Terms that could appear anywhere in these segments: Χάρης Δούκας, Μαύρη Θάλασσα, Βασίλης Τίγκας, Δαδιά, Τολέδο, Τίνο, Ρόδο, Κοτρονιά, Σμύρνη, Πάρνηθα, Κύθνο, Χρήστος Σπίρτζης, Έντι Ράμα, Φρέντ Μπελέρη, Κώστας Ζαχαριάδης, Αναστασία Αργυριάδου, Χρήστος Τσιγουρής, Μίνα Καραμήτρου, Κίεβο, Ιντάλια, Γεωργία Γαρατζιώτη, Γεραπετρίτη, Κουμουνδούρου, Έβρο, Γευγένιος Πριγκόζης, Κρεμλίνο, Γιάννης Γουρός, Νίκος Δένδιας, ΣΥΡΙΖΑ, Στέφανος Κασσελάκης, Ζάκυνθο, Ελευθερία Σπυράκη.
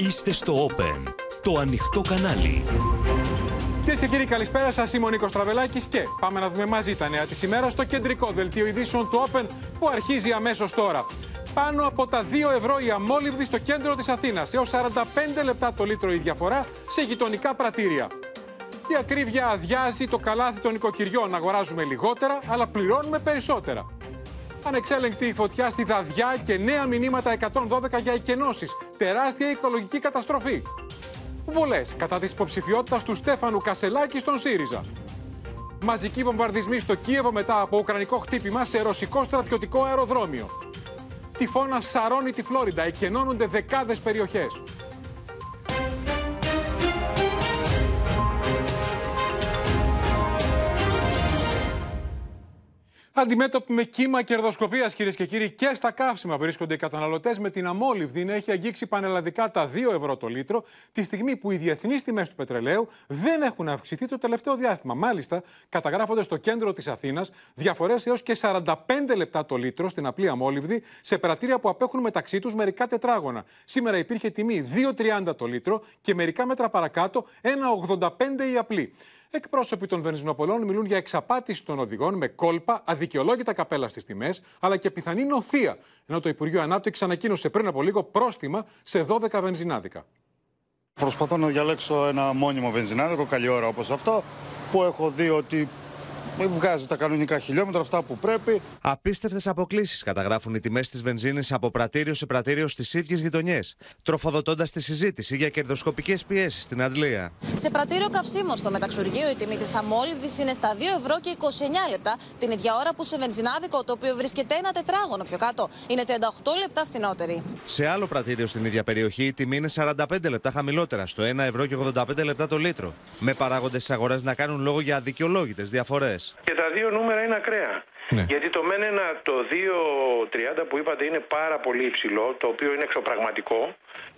Είστε στο Open, το ανοιχτό κανάλι. Κυρίες και κύριοι, καλησπέρα σας. Είμαι ο Νίκος Τραβελάκης και πάμε να δούμε μαζί τα νέα της ημέρας στο κεντρικό δελτίο ειδήσεων του Open που αρχίζει αμέσως τώρα. Πάνω από τα 2 ευρώ η αμόλυβδη στο κέντρο της Αθήνας, έως 45 λεπτά το λίτρο η διαφορά σε γειτονικά πρατήρια. Η ακρίβεια αδειάζει το καλάθι των οικοκυριών. Αγοράζουμε λιγότερα, αλλά πληρώνουμε περισσότερα. Ανεξέλεγκτη η φωτιά στη Δαδιά και νέα μηνύματα 112 για εκκενώσεις. Τεράστια οικολογική καταστροφή. Βολές κατά της υποψηφιότητας του Στέφανου Κασσελάκη στον ΣΥΡΙΖΑ. Μαζικοί βομβαρδισμοί στο Κίεβο μετά από ουκρανικό χτύπημα σε ρωσικό στρατιωτικό αεροδρόμιο. Τυφώνα σαρώνει τη Φλόριντα. Εκκενώνονται δεκάδες περιοχές. Αντιμέτωποι με κύμα κερδοσκοπίας, κυρίες και κύριοι, και στα καύσιμα βρίσκονται οι καταναλωτές, με την αμόλυβδη να έχει αγγίξει πανελλαδικά τα 2 ευρώ το λίτρο, τη στιγμή που οι διεθνείς τιμές του πετρελαίου δεν έχουν αυξηθεί το τελευταίο διάστημα. Μάλιστα, καταγράφονται στο κέντρο της Αθήνας διαφορές έως και 45 λεπτά το λίτρο στην απλή αμόλυβδη σε πρατήρια που απέχουν μεταξύ τους μερικά τετράγωνα. Σήμερα υπήρχε τιμή 2,30 το λίτρο και μερικά μέτρα παρακάτω 1,85 η απλή. Εκπρόσωποι των βενζινοπολών μιλούν για εξαπάτηση των οδηγών με κόλπα, αδικαιολόγητα καπέλα στις τιμές, αλλά και πιθανή νοθεία. Ενώ το Υπουργείο Ανάπτυξης ανακοίνωσε πριν από λίγο πρόστιμα σε 12 βενζινάδικα. Προσπαθώ να διαλέξω ένα μόνιμο βενζινάδικο, καλή ώρα όπως αυτό, που έχω δει ότι βγάζει τα κανονικά χιλιόμετρα, αυτά που πρέπει. Απίστευτες αποκλίσεις καταγράφουν οι τιμές της βενζίνης από πρατήριο σε πρατήριο στις ίδιες γειτονιές, τροφοδοτώντας τη συζήτηση για κερδοσκοπικές πιέσεις στην Αντλία. Σε πρατήριο καυσίμων στο Μεταξουργείο, η τιμή της αμόλυβδης είναι στα 2 ευρώ και 29 λεπτά, την ίδια ώρα που σε βενζινάδικο, το οποίο βρίσκεται ένα τετράγωνο πιο κάτω, είναι 38 λεπτά φθηνότερη. Σε άλλο πρατήριο στην ίδια περιοχή, η τιμή είναι 45 λεπτά χαμηλότερα, στο 1 ευρώ και 85 λεπτά το λίτρο, με παράγοντες της αγοράς να κάνουν λόγο για αδικαιολόγητες διαφορές. Και τα δύο νούμερα είναι ακραία. Ναι. Γιατί το μεν ένα, το 2,30 που είπατε είναι πάρα πολύ υψηλό, το οποίο είναι εξωπραγματικό,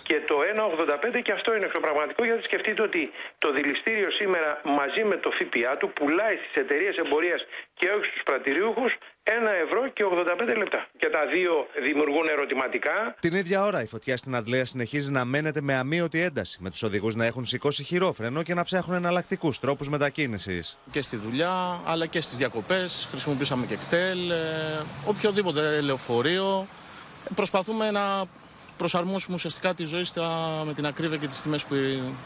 και το 1,85 και αυτό είναι εξωπραγματικό, γιατί σκεφτείτε ότι το δηληστήριο σήμερα μαζί με το ΦΠΑ του πουλάει στις εταιρείες εμπορίας και όχι στους πρατηριούχους 1 ευρώ και 85 λεπτά. Και τα δύο δημιουργούν ερωτηματικά. Την ίδια ώρα η φωτιά στην Αντλέα συνεχίζει να μένεται με αμείωτη ένταση, με τους οδηγούς να έχουν σηκώσει χειρόφρενο και να ψάχνουν εναλλακτικούς τρόπους μετακίνησης. Και στη δουλειά αλλά και στις διακοπές χρησιμοποιήσαμε και κτέλ, οποιοδήποτε λεωφορείο. Προσπαθούμε να προσαρμόσουμε ουσιαστικά τη ζωή με την ακρίβεια και τις τιμές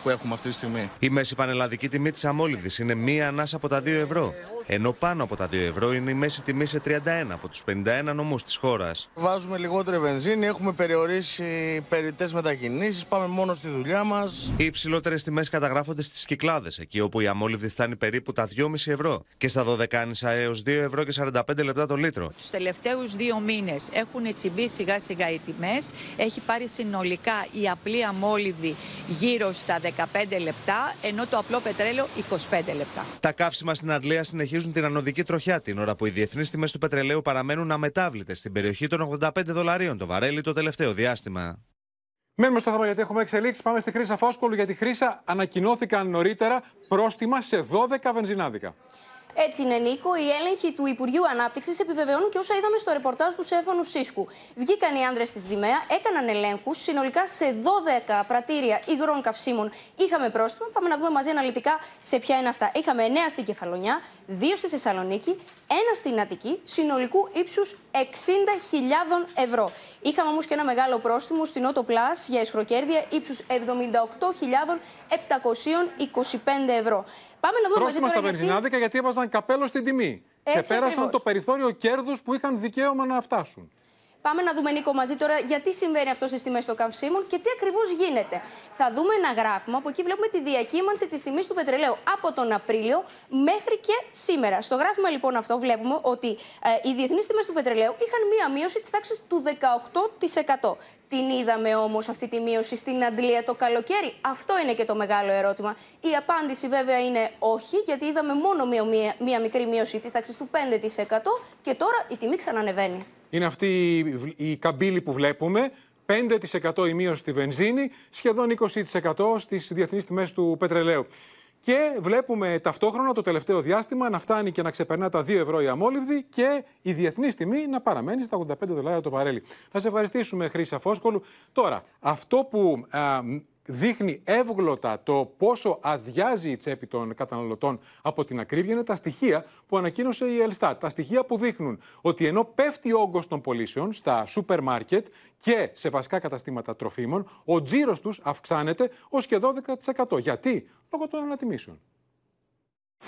που έχουμε αυτή τη στιγμή. Η μέση πανελλαδική τιμή της αμόλυβδης είναι μία ανάσα από τα 2 ευρώ, ενώ πάνω από τα 2 ευρώ είναι η μέση τιμή σε 31 από τους 51 νομούς της χώρας. Βάζουμε λιγότερη βενζίνη, έχουμε περιορίσει περιττές μετακινήσεις, πάμε μόνο στη δουλειά μας. Οι υψηλότερες τιμές καταγράφονται στις Κυκλάδες, εκεί όπου η αμόλυβδη φτάνει περίπου τα 2,5 ευρώ και στα Δωδεκάνησα έως 2 ευρώ και 45 λεπτά το λίτρο. Τους τελευταίους 2 μήνες έχουν τσιμπήσει σιγά σιγά οι τιμές. Έχει πάρει συνολικά η απλή αμόλυβδη γύρω στα 15 λεπτά, ενώ το απλό πετρέλαιο 25 λεπτά. Τα καύσιμα στην Αντλία συνεχίζουν την ανωδική τροχιά, την ώρα που οι διεθνείς τιμές του πετρελαίου παραμένουν αμετάβλητες στην περιοχή των $85 το βαρέλι το τελευταίο διάστημα. Μένουμε στο θέμα γιατί έχουμε εξελίξει. Πάμε στη Χρύσα Φόσκολου. Για τη Χρύσα ανακοινώθηκαν νωρίτερα πρόστιμα σε 12 βενζινάδικα. Έτσι είναι, Νίκο. Οι έλεγχοι του Υπουργείου Ανάπτυξης επιβεβαιώνουν και όσα είδαμε στο ρεπορτάζ του Στέφανου Σύσκου. Βγήκαν οι άνδρες της Δημαία, έκαναν ελέγχους. Συνολικά σε 12 πρατήρια υγρών καυσίμων είχαμε πρόστιμα. Πάμε να δούμε μαζί αναλυτικά σε ποια είναι αυτά. Είχαμε 9 στην Κεφαλονιά, 2 στη Θεσσαλονίκη, 1 στην Αττική, συνολικού ύψους 60.000 ευρώ. Είχαμε όμως και ένα μεγάλο πρόστιμο στην Ότο Πλάς για ισχροκέρδεια ύψους 78.725 ευρώ. Πάμε να δούμε πρόστιμα στα βενζινάδικα γιατί έβαζαν καπέλο στην τιμή. Ξεπέρασαν το περιθώριο κέρδους που είχαν δικαίωμα να φτάσουν. Πάμε να δούμε, Νίκο, μαζί τώρα γιατί συμβαίνει αυτό στις τιμές των καυσίμων και τι ακριβώς γίνεται. Θα δούμε ένα γράφημα που εκεί βλέπουμε τη διακύμανση της τιμής του πετρελαίου από τον Απρίλιο μέχρι και σήμερα. Στο γράφημα λοιπόν αυτό βλέπουμε ότι οι διεθνείς τιμές του πετρελαίου είχαν μία μείωση της τάξης του 18%. Την είδαμε όμως αυτή τη μείωση στην Αντλία το καλοκαίρι? Αυτό είναι και το μεγάλο ερώτημα. Η απάντηση βέβαια είναι όχι, γιατί είδαμε μόνο μία μικρή μείωση της τάξης του 5% και τώρα η τιμή ξανανεβαίνει. Είναι αυτή η καμπύλη που βλέπουμε, 5% η μείωση στη βενζίνη, σχεδόν 20% στις διεθνείς τιμές του πετρελαίου. Και βλέπουμε ταυτόχρονα το τελευταίο διάστημα να φτάνει και να ξεπερνά τα 2 ευρώ η αμόλυβδη και η διεθνής τιμή να παραμένει στα $85 το βαρέλι. Θα σε ευχαριστήσουμε, Χρύσα Φόσκολου. Τώρα, αυτό που δείχνει εύγλωτα το πόσο αδειάζει η τσέπη των καταναλωτών από την ακρίβεια είναι τα στοιχεία που ανακοίνωσε η Ελστάτ. Τα στοιχεία που δείχνουν ότι ενώ πέφτει ο όγκος των πωλήσεων στα σούπερ μάρκετ και σε βασικά καταστήματα τροφίμων, ο τζίρος τους αυξάνεται ως και 12%. Γιατί? Λόγω των ανατιμήσεων.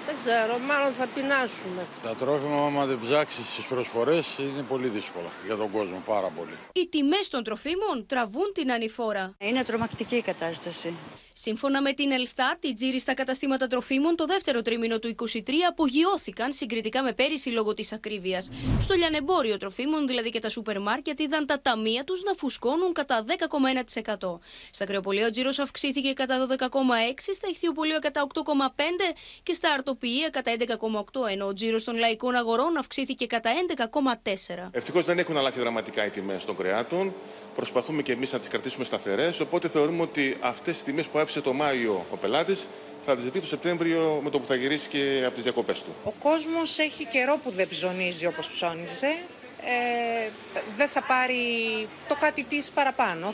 Δεν ξέρω, μάλλον θα πεινάσουμε. Τα τρόφιμα, άμα δεν ψάξεις τις προσφορές, είναι πολύ δύσκολα για τον κόσμο, πάρα πολύ. Οι τιμές των τροφίμων τραβούν την ανηφόρα. Είναι τρομακτική η κατάσταση. Σύμφωνα με την Ελστάτ, οι τζίροι στα καταστήματα τροφίμων το δεύτερο τρίμηνο του 2023 απογειώθηκαν συγκριτικά με πέρυσι λόγω της ακρίβειας. Στο λιανεμπόριο τροφίμων, δηλαδή και τα σούπερ μάρκετ, είδαν τα ταμεία τους να φουσκώνουν κατά 10,1%. Στα κρεοπολία ο τζίρος αυξήθηκε κατά 12,6%, στα ηχθιοπολία κατά 8,5% και στα αρτοποιία κατά 11,8%, ενώ ο τζίρος των λαϊκών αγορών αυξήθηκε κατά 11,4%. Ευτυχώς δεν έχουν αλλάξει δραματικά οι τιμές των κρεάτων. Προσπαθούμε και εμείς να τις κρατήσουμε σταθερές, οπότε θεωρούμε ότι αυτές τις τιμές που άφησε το Μάιο ο πελάτης θα τις δει το Σεπτέμβριο με το που θα γυρίσει και από τις διακοπές του. Ο κόσμος έχει καιρό που δεν ψωνίζει όπως ψώνιζε. Δεν θα πάρει το κάτι της παραπάνω.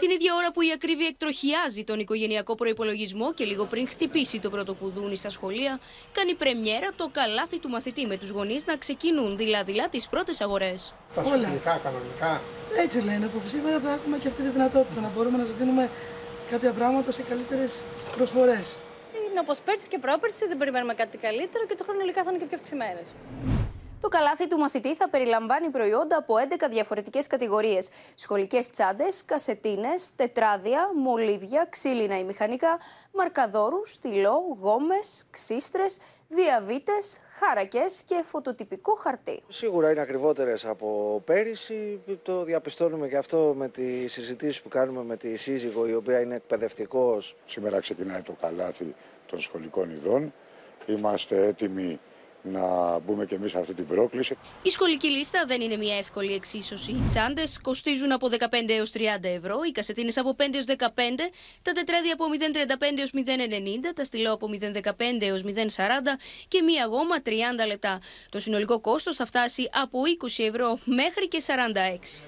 Την ίδια ώρα που η ακρίβεια εκτροχιάζει τον οικογενειακό προϋπολογισμό και λίγο πριν χτυπήσει το πρώτο κουδούνι στα σχολεία, κάνει πρεμιέρα το καλάθι του μαθητή με τους γονείς να ξεκινούν δειλά-δειλά τις πρώτες αγορές. Τα σχολικά, κανονικά. Έτσι λένε, από σήμερα θα έχουμε και αυτή τη δυνατότητα να μπορούμε να ζητήσουμε κάποια πράγματα σε καλύτερες προσφορές. Είναι όπως πέρσι και πρόπερσι, δεν περιμένουμε κάτι καλύτερο και το χρόνο υλικά θα είναι και πιο αυξημένες. Το καλάθι του μαθητή θα περιλαμβάνει προϊόντα από 11 διαφορετικές κατηγορίες. Σχολικές τσάντες, κασετίνες, τετράδια, μολύβια, ξύλινα ή μηχανικά, μαρκαδόρους, στυλό, γόμες, ξύστρες, διαβήτες, χάρακες και φωτοτυπικό χαρτί. Σίγουρα είναι ακριβότερες από πέρυσι. Το διαπιστώνουμε και αυτό με τις συζητήσεις που κάνουμε με τη σύζυγο, η οποία είναι εκπαιδευτικός. Σήμερα ξεκινάει το καλάθι των σχολικών ειδών. Είμαστε έτοιμοι να μπούμε κι εμείς σε αυτή την πρόκληση. Η σχολική λίστα δεν είναι μια εύκολη εξίσωση. Οι τσάντες κοστίζουν από 15 έως 30 ευρώ, οι κασετίνες από 5 έως 15, τα τετράδια από 0,35 έως 0,90, τα στυλό από 0,15 έως 0,40 και μια γόμα 30 λεπτά. Το συνολικό κόστος θα φτάσει από 20 ευρώ μέχρι και 46.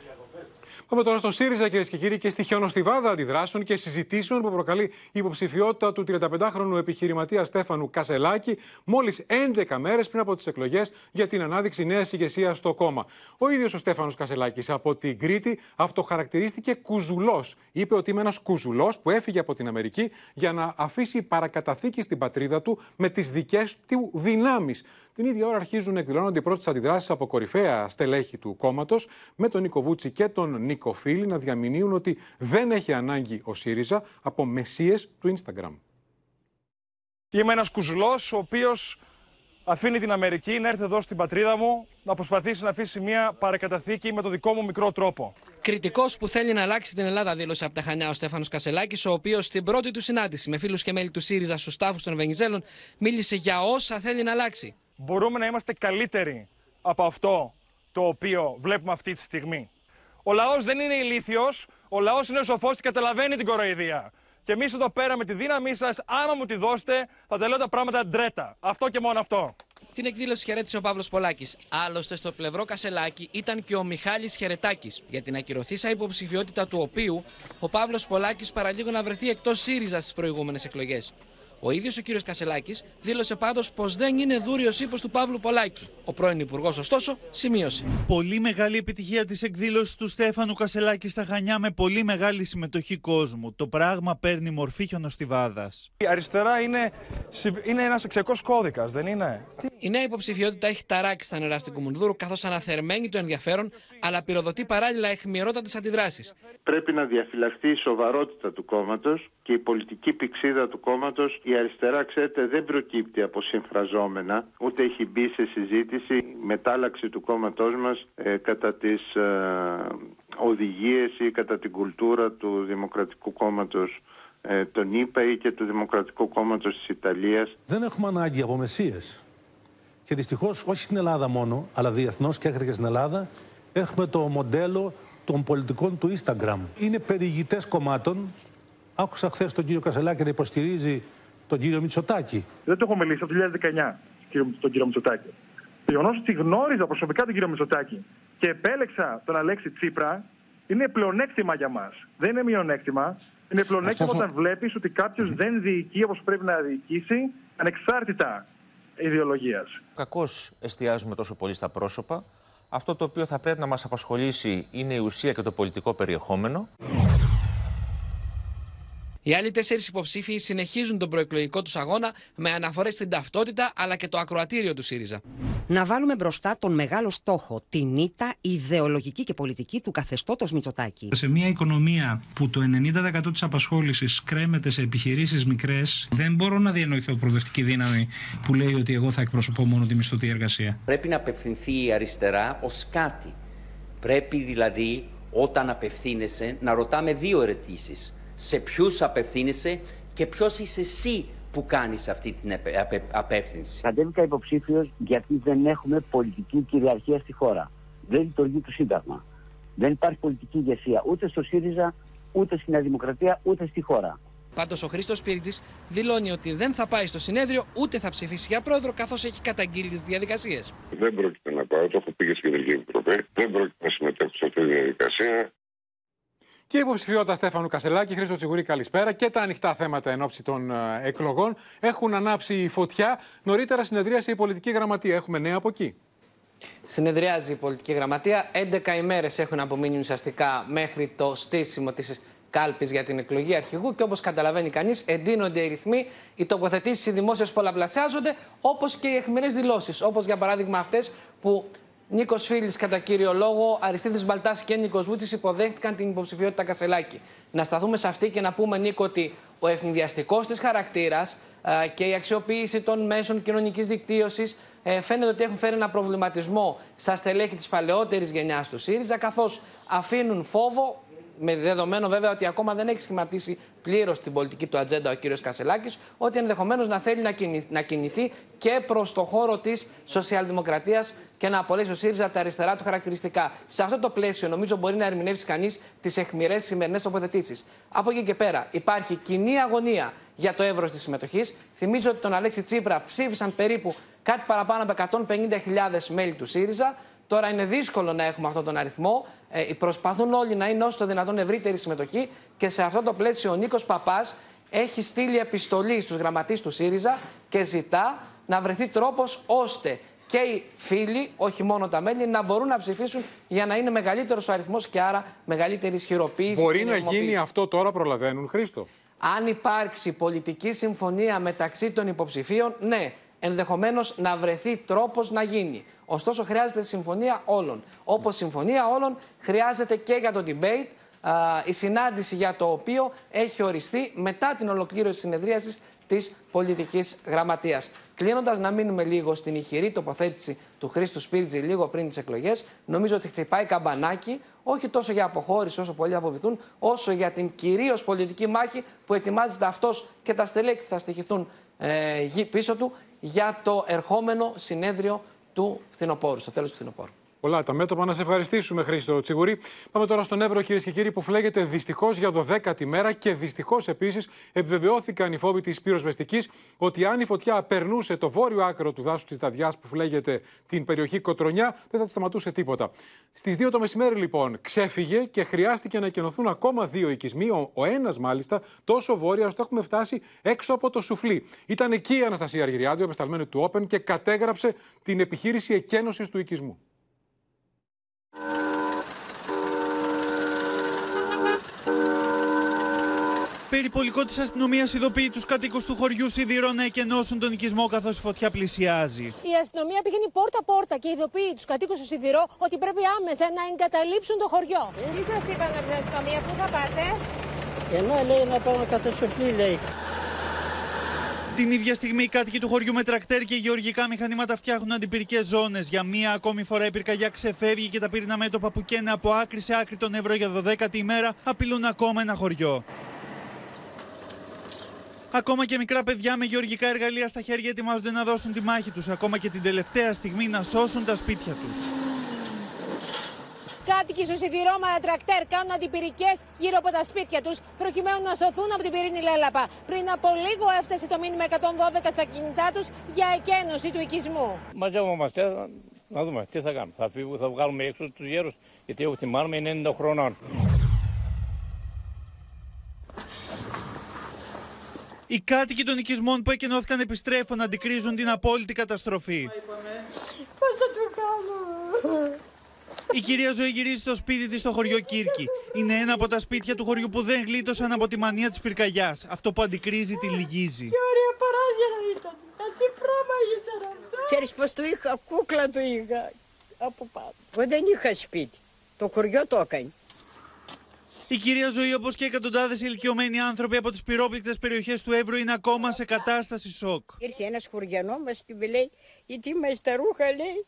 Πάμε τώρα στο ΣΥΡΙΖΑ, κυρίες και κύριοι, και στη χιονοστιβάδα αντιδράσεων και συζητήσεων που προκαλεί η υποψηφιότητα του 35χρονου επιχειρηματία Στέφανου Κασσελάκη, μόλις 11 μέρες πριν από τις εκλογές για την ανάδειξη νέας ηγεσίας στο κόμμα. Ο ίδιος ο Στέφανος Κασσελάκης από την Κρήτη αυτοχαρακτηρίστηκε κουζουλός. Είπε ότι είμαι ένας κουζουλός που έφυγε από την Αμερική για να αφήσει παρακαταθήκη στην πατρίδα του με τις δικές του δυνάμεις. Την ίδια ώρα αρχίζουν να εκδηλώνονται οι πρώτες αντιδράσεις από κορυφαία στελέχη του κόμματος, με τον Νίκο Βούτση και τον Νίκο Φίλη να διαμηνύουν ότι δεν έχει ανάγκη ο ΣΥΡΙΖΑ από μεσίες του Instagram. Είμαι ένας κουζουλός ο οποίος αφήνει την Αμερική να έρθει εδώ στην πατρίδα μου να προσπαθήσει να αφήσει μια παρακαταθήκη με το δικό μου μικρό τρόπο. Κριτικός που θέλει να αλλάξει την Ελλάδα, δήλωσε από τα Χανιά ο Στέφανος Κασσελάκης, ο οποίος στην πρώτη του συνάντηση με φίλους και μέλη του ΣΥΡΙΖΑ στους τάφους των Βενιζέλων μίλησε για όσα θέλει να αλλάξει. Μπορούμε να είμαστε καλύτεροι από αυτό το οποίο βλέπουμε αυτή τη στιγμή. Ο λαός δεν είναι ηλίθιος, ο λαός είναι σοφός και καταλαβαίνει την κοροϊδία. Και εμείς εδώ πέρα με τη δύναμή σας, άμα μου τη δώσετε, θα τα λέω τα πράγματα ντρέτα. Αυτό και μόνο αυτό. Την εκδήλωση χαιρέτησε ο Παύλος Πολάκης. Άλλωστε, στο πλευρό Κασσελάκη ήταν και ο Μιχάλης Χερετάκης, για την ακυρωθήσα υποψηφιότητα του οποίου ο Παύλος Πολάκης παραλίγο να βρεθεί εκτός ΣΥΡΙΖΑ στις προηγούμενες εκλογές. Ο ίδιος ο κύριος Κασσελάκης δήλωσε πάντως πως δεν είναι δούριος ύπος του Παύλου Πολάκη. Ο πρώην υπουργός, ωστόσο, σημείωσε. Πολύ μεγάλη επιτυχία της εκδήλωσης του Στέφανου Κασσελάκη στα Χανιά με πολύ μεγάλη συμμετοχή κόσμου. Το πράγμα παίρνει μορφή χιονοστιβάδας. Η αριστερά είναι ένας εξεκός κώδικας, δεν είναι? Η νέα υποψηφιότητα έχει ταράξει τα νερά στην Κουμουνδούρου, καθώς αναθερμαίνει το ενδιαφέρον, αλλά πυροδοτεί παράλληλα αιχμηρότατες αντιδράσεις. Πρέπει να διαφυλαχθεί η σοβαρότητα του κόμματος και η πολιτική πυξίδα του κόμματος. Η αριστερά, ξέρετε, δεν προκύπτει από συμφραζόμενα, ούτε έχει μπει σε συζήτηση μετάλλαξη του κόμματός μας κατά τις οδηγίες ή κατά την κουλτούρα του Δημοκρατικού Κόμματος των ΗΠΑ ή και του Δημοκρατικού Κόμματος της Ιταλίας. Δεν έχουμε ανάγκη από μεσίες. Και δυστυχώς όχι στην Ελλάδα μόνο, αλλά διεθνώς και στην Ελλάδα, έχουμε το μοντέλο των πολιτικών του Instagram. Είναι περιηγητές κομμάτων. Άκουσα χθες τον κύριο Κασσελάκη να υποστηρίζει τον κύριο Μητσοτάκη. Δεν το έχω μιλήσει από το 2019 τον κύριο Μητσοτάκη. Το γεγονός ότι γνώριζα προσωπικά τον κύριο Μητσοτάκη και επέλεξα τον Αλέξη Τσίπρα είναι πλεονέκτημα για μας. Δεν είναι μειονέκτημα. Είναι πλεονέκτημα όταν βλέπεις ότι κάποιος δεν διοικεί όπως πρέπει να διοικήσει, ανεξάρτητα ιδεολογίας. Κακώς εστιάζουμε τόσο πολύ στα πρόσωπα. Αυτό το οποίο θα πρέπει να μας απασχολήσει είναι η ουσία και το πολιτικό περιεχόμενο. Οι άλλοι τέσσερις υποψήφοι συνεχίζουν τον προεκλογικό τους αγώνα με αναφορές στην ταυτότητα αλλά και το ακροατήριο του ΣΥΡΙΖΑ. Να βάλουμε μπροστά τον μεγάλο στόχο, την ήττα ιδεολογική και πολιτική του καθεστώτος Μητσοτάκη. Σε μια οικονομία που το 90% της απασχόλησης κρέμεται σε επιχειρήσεις μικρές, δεν μπορώ να διανοηθώ προοδευτική δύναμη που λέει ότι εγώ θα εκπροσωπώ μόνο τη μισθωτή εργασία. Πρέπει να απευθυνθεί η αριστερά ως κάτι. Πρέπει δηλαδή όταν απευθύνεσαι να ρωτάμε δύο ερωτήσεις. Σε ποιους απευθύνεσαι και ποιος είσαι εσύ που κάνεις αυτή την απεύθυνση. Κατέβηκα υποψήφιος γιατί δεν έχουμε πολιτική κυριαρχία στη χώρα. Δεν λειτουργεί το Σύνταγμα. Δεν υπάρχει πολιτική ηγεσία ούτε στο ΣΥΡΙΖΑ, ούτε στην Δημοκρατία, ούτε στη χώρα. Πάντως ο Χρήστος Σπίρτζης δηλώνει ότι δεν θα πάει στο συνέδριο ούτε θα ψηφίσει για πρόεδρο, καθώς έχει καταγγείλει τις διαδικασίες. Δεν πρόκειται να πάω, το έχω πει και στην Κεντρική Επιτροπή. Δεν πρόκειται να συμμετέχω σε αυτή τη διαδικασία. Και η υποψηφιότητα Στέφανου Κασσελάκη, Χρήστο Τσιγουρή, καλησπέρα. Και τα ανοιχτά θέματα εν ώψη των εκλογών έχουν ανάψει η φωτιά. Νωρίτερα συνεδρίασε η πολιτική γραμματεία. Έχουμε νέα από εκεί. Συνεδριάζει η πολιτική γραμματεία. 11 ημέρες έχουν απομείνει ουσιαστικά μέχρι το στήσιμο της κάλπης για την εκλογή αρχηγού. Και όπως καταλαβαίνει κανείς, εντείνονται οι ρυθμοί. Οι τοποθετήσεις, οι δημόσιες πολλαπλασιάζονται, όπως και οι αιχμηρές δηλώσεις. Όπως για παράδειγμα αυτές που. Νίκος Φίλης, κατά κύριο λόγο, Αριστίδης Μπαλτάς και Νίκος Βούτης υποδέχτηκαν την υποψηφιότητα Κασσελάκη. Να σταθούμε σε αυτή και να πούμε, Νίκο, ότι ο ευνηδιαστικός της χαρακτήρας και η αξιοποίηση των μέσων κοινωνικής δικτύωσης φαίνεται ότι έχουν φέρει ένα προβληματισμό στα στελέχη της παλαιότερης γενιάς του ΣΥΡΙΖΑ, καθώς αφήνουν φόβο, με δεδομένο βέβαια ότι ακόμα δεν έχει σχηματίσει πλήρως την πολιτική του ατζέντα ο κύριος Κασσελάκης, ότι ενδεχομένως να θέλει να κινηθεί και προς το χώρο της σοσιαλδημοκρατίας και να απολέσει ο ΣΥΡΙΖΑ τα αριστερά του χαρακτηριστικά. Σε αυτό το πλαίσιο, νομίζω, μπορεί να ερμηνεύσει κανείς τις αιχμηρές σημερινές τοποθετήσεις. Από εκεί και πέρα, υπάρχει κοινή αγωνία για το εύρος της συμμετοχής. Θυμίζω ότι τον Αλέξη Τσίπρα ψήφισαν περίπου κάτι παραπάνω από 150.000 μέλη του ΣΥΡΙΖΑ. Τώρα είναι δύσκολο να έχουμε αυτόν τον αριθμό. Προσπαθούν όλοι να είναι όσο το δυνατόν ευρύτερη συμμετοχή και σε αυτό το πλαίσιο ο Νίκος Παπάς έχει στείλει επιστολή στους γραμματείς του ΣΥΡΙΖΑ και ζητά να βρεθεί τρόπος ώστε και οι φίλοι, όχι μόνο τα μέλη, να μπορούν να ψηφίσουν για να είναι μεγαλύτερος ο αριθμός και άρα μεγαλύτερη ισχυροποίηση. Μπορεί να γίνει αυτό τώρα, προλαβαίνουν, Χρήστο? Αν υπάρξει πολιτική συμφωνία μεταξύ των υποψηφίων, ναι. Ενδεχομένως να βρεθεί τρόπος να γίνει. Ωστόσο, χρειάζεται συμφωνία όλων. Όπως συμφωνία όλων, χρειάζεται και για το debate η συνάντηση για το οποίο έχει οριστεί μετά την ολοκλήρωση της συνεδρίασης της πολιτικής γραμματείας. Κλείνοντας, να μείνουμε λίγο στην ηχηρή τοποθέτηση του Χρήστου Σπίρτζη λίγο πριν τις εκλογές. Νομίζω ότι χτυπάει καμπανάκι, όχι τόσο για αποχώρηση όσο πολλοί αποβηθούν, όσο για την κυρίως πολιτική μάχη που ετοιμάζεται αυτός και τα στελέχη που θα στοιχηθούν πίσω του για το ερχόμενο συνέδριο του φθινοπόρου, στο τέλος του φθινοπόρου. Πολλά τα μέτωπα. Να σε ευχαριστήσουμε, Χρήστο Τσιγουρή. Πάμε τώρα στον Έβρο, κυρίες και κύριοι, που φλέγεται δυστυχώς για 12η μέρα και δυστυχώς επίσης επιβεβαιώθηκαν οι φόβοι της πυροσβεστικής ότι αν η φωτιά περνούσε το βόρειο άκρο του δάσους της Δαδιάς που φλέγεται την περιοχή Κοτρονιά, δεν θα τη σταματούσε τίποτα. Στις 2 το μεσημέρι, λοιπόν, ξέφυγε και χρειάστηκε να εκενωθούν ακόμα 2 οικισμοί, ο ένας μάλιστα τόσο βόρεια ώστε έχουμε φτάσει έξω από το σουφλί. Ήταν εκεί η Αναστασία Αργυριάδου, απεσταλμένη του Open, και κατέγραψε την επιχείρηση εκένωσης του οικισμού. Περιπολικό της αστυνομίας ειδοποιεί τους κατοίκους του χωριού Σιδηρώ να εκενώσουν τον οικισμό καθώς η φωτιά πλησιάζει. Η αστυνομία πηγαίνει πόρτα-πόρτα και ειδοποιεί τους κατοίκους του Σιδηρώ ότι πρέπει άμεσα να εγκαταλείψουν το χωριό. Τι σας είπαν από την αστυνομία, πού θα πάτε? Ενώ λέει να πάμε κατά σοφλή, λέει. Την ίδια στιγμή οι κάτοικοι του χωριού με τρακτέρ και γεωργικά μηχανήματα φτιάχνουν αντιπυρικές ζώνες. Για μία ακόμη φορά η πυρκαγιά ξεφεύγει και τα πυρηνά μέτωπα που καίνε από άκρη σε άκρη τον Έβρο για 12η ημέρα απειλούν ακόμα ένα χωριό. Ακόμα και μικρά παιδιά με γεωργικά εργαλεία στα χέρια ετοιμάζονται να δώσουν τη μάχη τους, ακόμα και την τελευταία στιγμή να σώσουν τα σπίτια τους. κάτοικοι στο Σιδηρώ με τρακτέρ κάνουν αντιπυρικές γύρω από τα σπίτια τους προκειμένου να σωθούν από την πυρήνη λέλαπα. Πριν από λίγο έφτασε το μήνυμα 112 στα κινητά τους για εκένωση του οικισμού. Μαζεύομαστε να δούμε τι θα κάνουμε. Θα φύγουμε, θα βγάλουμε έξω τους γέρους, γιατί εγώ θυμάμαι είναι 90 χρονών. Οι κάτοικοι των οικισμών που εκενώθηκαν επιστρέφουν να αντικρίζουν την απόλυτη καταστροφή. Πώς θα το κάνω? Η κυρία Ζωή γυρίζει στο σπίτι της στο χωριό Κύρκη. Είναι ένα από τα σπίτια του χωριού που δεν γλίτωσαν από τη μανία της πυρκαγιάς. Αυτό που αντικρίζει τη λυγίζει. Τι ωραία παράγερα ήταν. Τι πράγμα ήταν αυτό. Ξέρεις πως το είχα, κούκλα το είχα. Από πάνω. Εγώ δεν είχα σπίτι. Το χωριό το έκανε. Η κυρία Ζωή, όπως και εκατοντάδες ηλικιωμένοι άνθρωποι από τις πυρόπληκτες περιοχές του Εύρου, είναι ακόμα σε κατάσταση σοκ. Ήρθε ένας χωριανό μας και με λέει, γιατί μας τα ρούχα, λέει,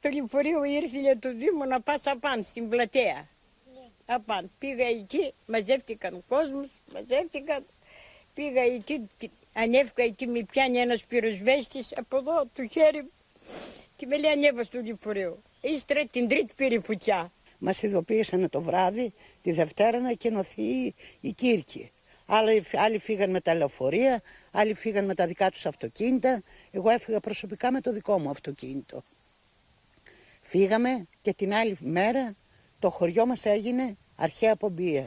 το λεωφορείο ήρθε για το Δήμο να πας απάν, στην πλατεία. Ναι. Απάν. Πήγα εκεί, μαζεύτηκαν κόσμος, μαζεύτηκαν. Πήγα εκεί, ανέβηκα εκεί, με πιάνει ένας πυροσβέστης από εδώ, το χέρι και με λέει, ανέβα στο λεωφορείο. Ύστερα την τρίτη πήρε φωτιά. Μας ειδοποίησαν το βράδυ, τη Δευτέρα, να εκενωθεί η Κύρκη. Άλλοι φύγαν με τα λεωφορεία, άλλοι φύγαν με τα δικά τους αυτοκίνητα. Εγώ έφυγα προσωπικά με το δικό μου αυτοκίνητο. Φύγαμε και την άλλη μέρα το χωριό μας έγινε αρχαία πομπία.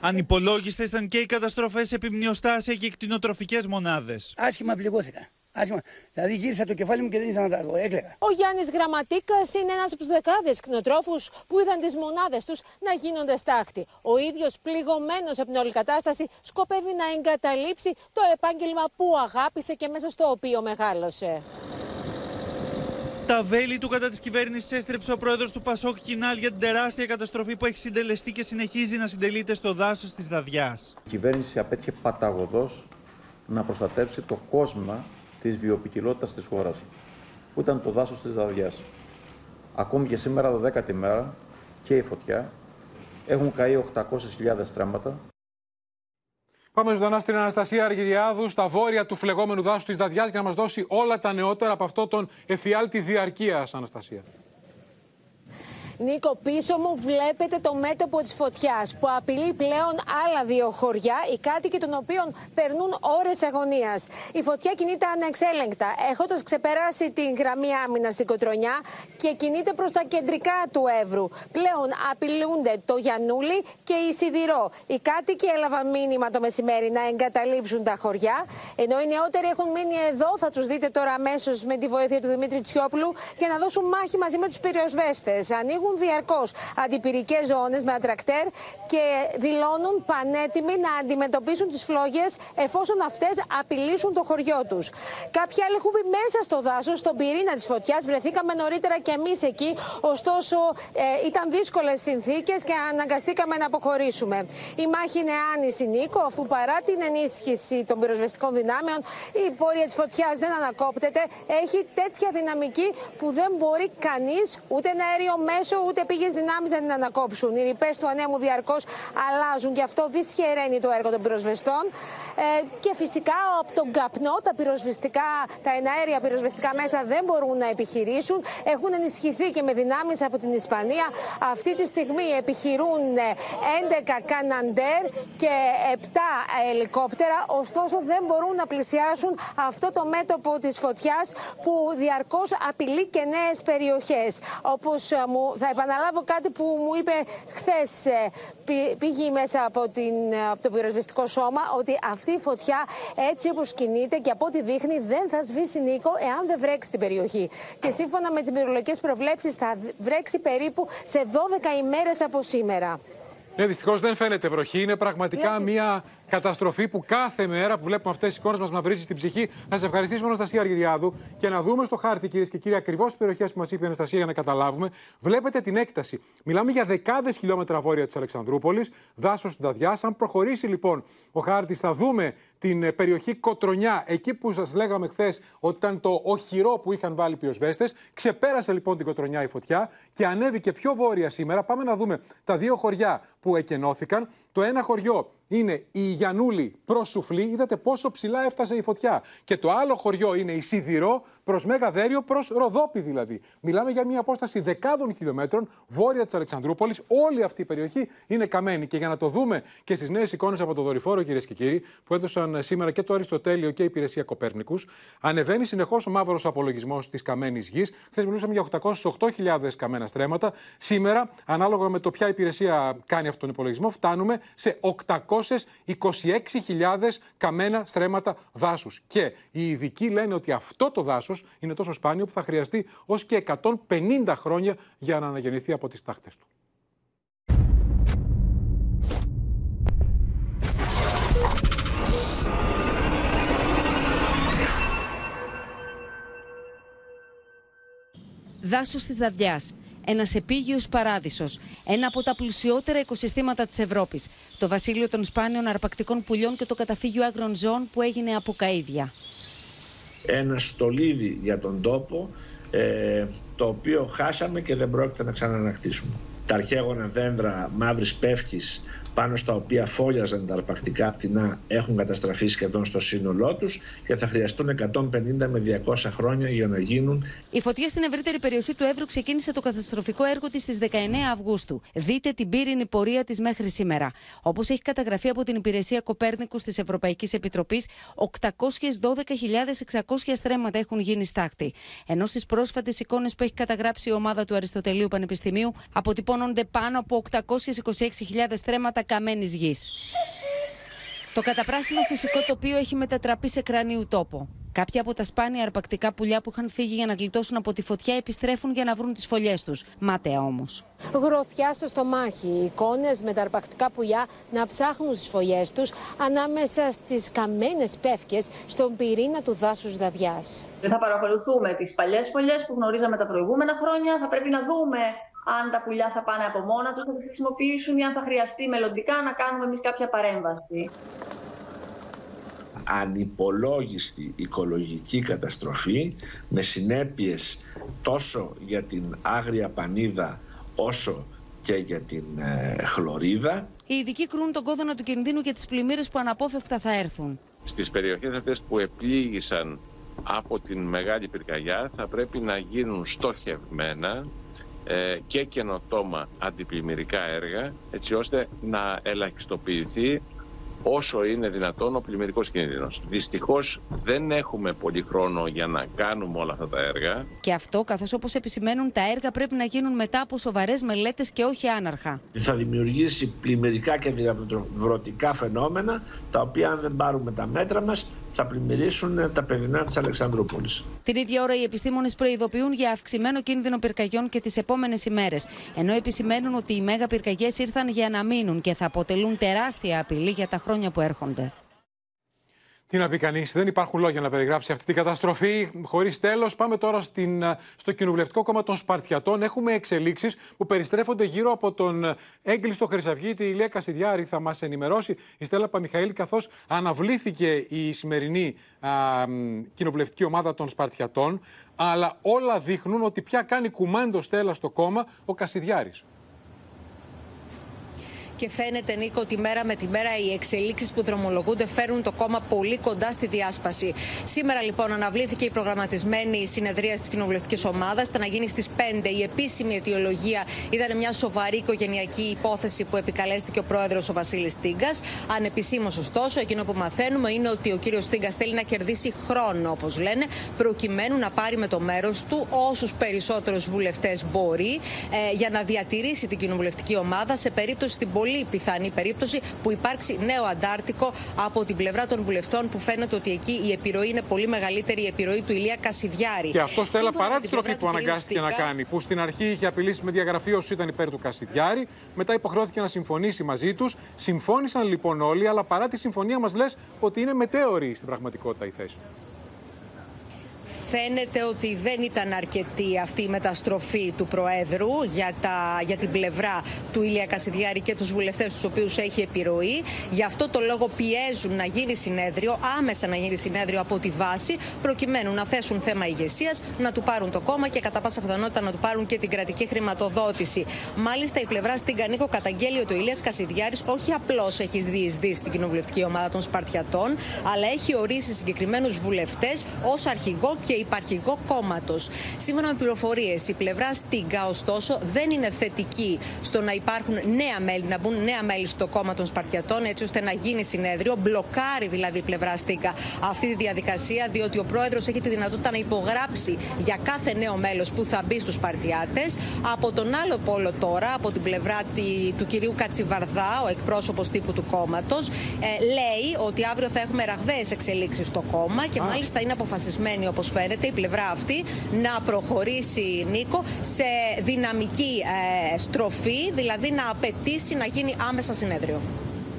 Ανυπολόγιστες ήταν και οι καταστροφές σε πυμνιοστάσια και κτηνοτροφικές μονάδες. Άσχημα πληγώθηκα. Δηλαδή γύρισα το κεφάλι μου και δεν ήθελα να τα δω. Έκλαιγα. Ο Γιάννης Γραμματίκας είναι ένας από τους δεκάδες κτηνοτρόφους που είδαν τις μονάδες τους να γίνονται στάχτη. Ο ίδιος, πληγωμένος από την όλη κατάσταση, σκοπεύει να εγκαταλείψει το επάγγελμα που αγάπησε και μέσα στο οποίο μεγάλωσε. Τα βέλη του κατά της κυβέρνησης έστρεψε ο πρόεδρος του Πασόκ Κινάλ για την τεράστια καταστροφή που έχει συντελεστεί και συνεχίζει να συντελείται στο δάσος της Δαδιάς. Η κυβέρνηση απέτυχε παταγωδώς να προστατεύσει το κόσμο της βιοποικιλότητας της χώρας, που ήταν το δάσος της Δαδιάς. Ακόμη και σήμερα, 12η μέρα, και η φωτιά, έχουν καεί 800.000 στρέμματα. Πάμε ζωντανά στην Αναστασία Αργυριάδου, στα βόρεια του φλεγόμενου δάσους της Δαδιάς, για να μας δώσει όλα τα νεότερα από αυτό τον εφιάλτη διαρκείας, Αναστασία. Νίκο, πίσω μου βλέπετε το μέτωπο της φωτιάς που απειλεί πλέον άλλα δύο χωριά, οι κάτοικοι των οποίων περνούν ώρες αγωνίας. Η φωτιά κινείται ανεξέλεγκτα, έχοντας ξεπεράσει την γραμμή άμυνας στην Κοτρονιά και κινείται προς τα κεντρικά του Εύρου. Πλέον απειλούνται το Γιαννούλη και η Σιδηρώ. Οι κάτοικοι έλαβαν μήνυμα το μεσημέρι να εγκαταλείψουν τα χωριά, ενώ οι νεότεροι έχουν μείνει εδώ. Θα τους δείτε τώρα αμέσως με τη βοήθεια του Δημήτρη Τσιόπουλου για να δώσουν μάχη μαζί με τους πυροσβέστες. Ανοίγουν διαρκώς αντιπυρικές ζώνες με ατρακτέρ και δηλώνουν πανέτοιμοι να αντιμετωπίσουν τις φλόγες εφόσον αυτές απειλήσουν το χωριό τους. Κάποιοι άλλοι έχουν μπει μέσα στο δάσος, στον πυρήνα της φωτιάς. Βρεθήκαμε νωρίτερα κι εμείς εκεί, ωστόσο ήταν δύσκολες συνθήκες και αναγκαστήκαμε να αποχωρήσουμε. Η μάχη είναι άνηση, Νίκο, αφού παρά την ενίσχυση των πυροσβεστικών δυνάμεων, η πορεία της φωτιάς δεν ανακόπτεται. Έχει τέτοια δυναμική που δεν μπορεί κανείς ούτε ένα αέριο μέσο, ούτε πήγες δυνάμεις να την ανακόψουν. Οι ρηπές του ανέμου διαρκώς αλλάζουν, γι' αυτό δυσχεραίνει το έργο των πυροσβεστών. Και φυσικά από τον καπνό τα εναέρια πυροσβεστικά μέσα δεν μπορούν να επιχειρήσουν. Έχουν ενισχυθεί και με δυνάμεις από την Ισπανία. Αυτή τη στιγμή επιχειρούν 11 καναντέρ και 7 ελικόπτερα. Ωστόσο δεν μπορούν να πλησιάσουν αυτό το μέτωπο της φωτιάς που διαρκώς απειλεί και νέες περιοχές. Όπως μου θα επαναλάβω κάτι που μου είπε χθες πήγε μέσα από το πυροσβεστικό σώμα, ότι αυτή η φωτιά έτσι όπως κινείται και από ό,τι δείχνει δεν θα σβήσει, Νίκο, εάν δεν βρέξει την περιοχή. Και σύμφωνα με τις μυρολογικές προβλέψεις θα βρέξει περίπου σε 12 ημέρες από σήμερα. Ναι, δυστυχώς δεν φαίνεται βροχή. Είναι πραγματικά μια καταστροφή που κάθε μέρα που βλέπουμε αυτές τις εικόνες μας μαυρίζει την ψυχή. Να σας ευχαριστήσουμε, Αναστασία Αργυριάδου, και να δούμε στο χάρτη, κυρίες και κύριοι, ακριβώς τις περιοχές που μας είπε η Αναστασία για να καταλάβουμε. Βλέπετε την έκταση. Μιλάμε για δεκάδες χιλιόμετρα βόρεια της Αλεξανδρούπολης, δάσος στην Δαδιά. Αν προχωρήσει λοιπόν ο χάρτης, θα δούμε την περιοχή Κοτρονιά, εκεί που σας λέγαμε χθες ότι ήταν το οχυρό που είχαν βάλει οι πυροσβέστες. Ξεπέρασε λοιπόν την Κοτρονιά η φωτιά και ανέβηκε πιο βόρεια σήμερα. Πάμε να δούμε τα δύο χωριά που εκενώθηκαν. Το ένα χωριό είναι η Γιαννούλη προς Σουφλή. Είδατε πόσο ψηλά έφτασε η φωτιά. Και το άλλο χωριό είναι η Σιδηρώ προς Μέγα Δέριο, προς Ροδόπη δηλαδή. Μιλάμε για μια απόσταση δεκάδων χιλιόμετρων βόρεια της Αλεξανδρούπολης. Όλη αυτή η περιοχή είναι καμένη. Και για να το δούμε και στις νέες εικόνες από το δορυφόρο, κυρίες και κύριοι, που έδωσαν σήμερα και το Αριστοτέλειο και η υπηρεσία Κοπέρνικους, ανεβαίνει συνεχώς ο μαύρος απολογισμός της καμένης γης. Χθες μιλούσαμε για 808.000 καμένα στρέμματα. Σήμερα, ανάλογα με το ποια υπηρεσία κάνει αυτόν τον υπολογισμό, φτάνουμε σε 826.000 καμένα στρέμματα δάσους. Και οι ειδικοί λένε ότι αυτό το δάσος είναι τόσο σπάνιο που θα χρειαστεί ως και 150 χρόνια για να αναγεννηθεί από τις τάχτες του. Δάσος της Δαδιάς. Ένας επίγειος παράδεισος. Ένα από τα πλουσιότερα οικοσυστήματα της Ευρώπης. Το βασίλειο των σπάνιων αρπακτικών πουλιών και το καταφύγιο άγρων ζώων που έγινε από καΐδια. Ένα στολίδι για τον τόπο, το οποίο χάσαμε και δεν πρόκειται να ξανανακτήσουμε. Τα αρχαίγωνα δέντρα μαύρης πεύκης, πάνω στα οποία φόλιαζαν τα αρπακτικά πτηνά, έχουν καταστραφεί σχεδόν στο σύνολό τους και θα χρειαστούν 150 με 200 χρόνια για να γίνουν. Η φωτιά στην ευρύτερη περιοχή του Εύρου ξεκίνησε το καταστροφικό έργο της στις 19 Αυγούστου. Δείτε την πύρινη πορεία της μέχρι σήμερα. Όπως έχει καταγραφεί από την υπηρεσία Κοπέρνικους της Ευρωπαϊκής Επιτροπής, 812.600 στρέμματα έχουν γίνει στάχτη. Ενώ στις πρόσφατες εικόνες που έχει καταγράψει η ομάδα του Αριστοτελείου Πανεπιστημίου, αποτυπώνονται πάνω από 826.000 στρέμματα καμένης γης. Το καταπράσινο φυσικό τοπίο έχει μετατραπεί σε κρανίου τόπο. Κάποια από τα σπάνια αρπακτικά πουλιά που είχαν φύγει για να γλιτώσουν από τη φωτιά επιστρέφουν για να βρουν τις φωλιές τους. Μάταια όμως. Γροθιά στο στομάχι. Οι εικόνες με τα αρπακτικά πουλιά να ψάχνουν στις φωλιές τους ανάμεσα στις καμένες πεύκες στον πυρήνα του δάσους Δαδιάς. Θα παρακολουθούμε τις παλιές φωλιές που γνωρίζαμε τα προηγούμενα χρόνια. Θα πρέπει να δούμε αν τα πουλιά θα πάνε από μόνα τους, θα τις χρησιμοποιήσουν ή αν θα χρειαστεί μελλοντικά να κάνουμε εμείς κάποια παρέμβαση. Ανυπολόγιστη οικολογική καταστροφή με συνέπειες τόσο για την άγρια πανίδα όσο και για την χλωρίδα. Οι ειδικοί κρούν τον κόδωνα του κινδύνου και τις πλημμύρες που αναπόφευκτα θα έρθουν. Στις περιοχές αυτές που επλήγησαν από την μεγάλη πυρκαγιά θα πρέπει να γίνουν στοχευμένα και καινοτόμα αντιπλημμυρικά έργα, έτσι ώστε να ελαχιστοποιηθεί όσο είναι δυνατόν ο πλημμυρικός κίνδυνος. Δυστυχώς δεν έχουμε πολύ χρόνο για να κάνουμε όλα αυτά τα έργα. Και αυτό, καθώς όπως επισημαίνουν, τα έργα πρέπει να γίνουν μετά από σοβαρές μελέτες και όχι άναρχα. Θα δημιουργήσει πλημμυρικά και διαβρωτικά φαινόμενα, τα οποία αν δεν πάρουμε τα μέτρα μας, θα πλημμυρίσουν τα παιδινά της Αλεξανδρούπολης. Την ίδια ώρα οι επιστήμονες προειδοποιούν για αυξημένο κίνδυνο πυρκαγιών και τις επόμενες ημέρες. Ενώ επισημαίνουν ότι οι μέγα πυρκαγιές ήρθαν για να μείνουν και θα αποτελούν τεράστια απειλή για τα χρόνια που έρχονται. Τι να πει κανείς, δεν υπάρχουν λόγια να περιγράψει αυτή την καταστροφή χωρίς τέλος. Πάμε τώρα στο Κοινοβουλευτικό Κόμμα των Σπαρτιατών. Έχουμε εξελίξεις που περιστρέφονται γύρω από τον έγκλειστο χρυσαυγίτη Ηλία Κασιδιάρη. Θα μας ενημερώσει η Στέλλα Παμιχαήλ, καθώς αναβλήθηκε η σημερινή κοινοβουλευτική ομάδα των Σπαρτιατών. Αλλά όλα δείχνουν ότι πια κάνει κουμάντο, Στέλλα, στο κόμμα ο Κασιδιάρης. Και φαίνεται, Νίκο, ότι μέρα με τη μέρα οι εξελίξεις που δρομολογούνται φέρνουν το κόμμα πολύ κοντά στη διάσπαση. Σήμερα, λοιπόν, αναβλήθηκε η προγραμματισμένη συνεδρία της κοινοβουλευτικής ομάδας. Θα να γίνει στις 5. Η επίσημη αιτιολογία ήταν μια σοβαρή οικογενειακή υπόθεση που επικαλέστηκε ο πρόεδρος ο Βασίλης Τίγκας. Ανεπισήμως, ωστόσο, εκείνο που μαθαίνουμε είναι ότι ο κύριος Τίγκας θέλει να κερδίσει χρόνο, όπως λένε, προκειμένου να πάρει με το μέρος του όσους περισσότερους βουλευτές μπορεί για να διατηρήσει την κοινοβουλευτική ομάδα σε περίπτωση στην πολύ πιθανή περίπτωση που υπάρξει νέο αντάρτικο από την πλευρά των βουλευτών, που φαίνεται ότι εκεί η επιρροή είναι πολύ μεγαλύτερη, η επιρροή του Ηλία Κασιδιάρη. Και αυτό, Στέλλα, παρά τη στροφή που αναγκάστηκε να κάνει, που στην αρχή είχε απειλήσει με διαγραφή όσους ήταν υπέρ του Κασιδιάρη, μετά υποχρεώθηκε να συμφωνήσει μαζί τους. Συμφώνησαν λοιπόν όλοι, αλλά παρά τη συμφωνία, μας λες ότι είναι μετέωρη στην πραγματικότητα η θέση του. φαίνεται ότι δεν ήταν αρκετή αυτή η μεταστροφή του Προέδρου για την πλευρά του Ηλία Κασιδιάρη και τους βουλευτές τους οποίους έχει επιρροή. Γι' αυτό το λόγο πιέζουν να γίνει συνέδριο, άμεσα να γίνει συνέδριο από τη βάση, προκειμένου να θέσουν θέμα ηγεσίας, να του πάρουν το κόμμα και κατά πάσα πιθανότητα να του πάρουν και την κρατική χρηματοδότηση. Μάλιστα, η πλευρά στην Κανίκο καταγγέλει ότι ο Ηλίας Κασιδιάρης όχι απλώς έχει διεισδύσει στην κοινοβουλευτική ομάδα των Σπαρτιατών, αλλά έχει ορίσει συγκεκριμένους βουλευτές ως αρχηγό και υπαρχηγό κόμματος. Σύμφωνα με πληροφορίες, η πλευρά Στίγκα, ωστόσο, δεν είναι θετική στο να υπάρχουν νέα μέλη, να μπουν νέα μέλη στο κόμμα των Σπαρτιατών, έτσι ώστε να γίνει συνέδριο. Μπλοκάρει δηλαδή η πλευρά Στίγκα αυτή τη διαδικασία, διότι ο πρόεδρος έχει τη δυνατότητα να υπογράψει για κάθε νέο μέλος που θα μπει στους Σπαρτιάτες. Από τον άλλο πόλο τώρα, από την πλευρά του κυρίου Κατσιβαρδά, ο εκπρόσωπος τύπου του κόμματος, λέει ότι αύριο θα έχουμε ραγδαίες εξελίξεις στο κόμμα και μάλιστα είναι αποφασισμένη, όπως φαίνεται, η πλευρά αυτή να προχωρήσει, Νίκο, σε δυναμική στροφή, δηλαδή να απαιτήσει να γίνει άμεσα συνέδριο.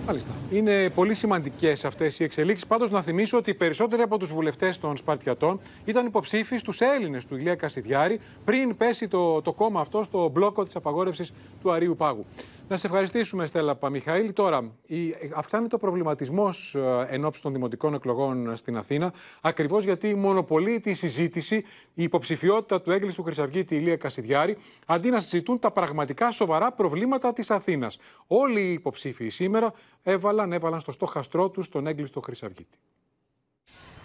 Μάλιστα. Είναι πολύ σημαντικές αυτές οι εξελίξεις. Πάντως, να θυμίσω ότι οι περισσότεροι από τους βουλευτές των Σπαρτιατών ήταν υποψήφοι στους Έλληνες του Ηλία Κασιδιάρη πριν πέσει το κόμμα αυτό στο μπλόκο της απαγόρευσης του Αρίου Πάγου. Να σε ευχαριστήσουμε, Στέλλα Παμιχαήλ. Τώρα, αυξάνεται ο προβληματισμός εν ώψη των δημοτικών εκλογών στην Αθήνα, ακριβώς γιατί μονοπολεί τη συζήτηση η υποψηφιότητα του έγκλειστου χρυσαυγίτη Ηλία Κασιδιάρη, αντί να συζητούν τα πραγματικά σοβαρά προβλήματα της Αθήνας. Όλοι οι υποψήφοι σήμερα έβαλαν στο στόχαστρό τους τον έγκλειστο χρυσαυγίτη.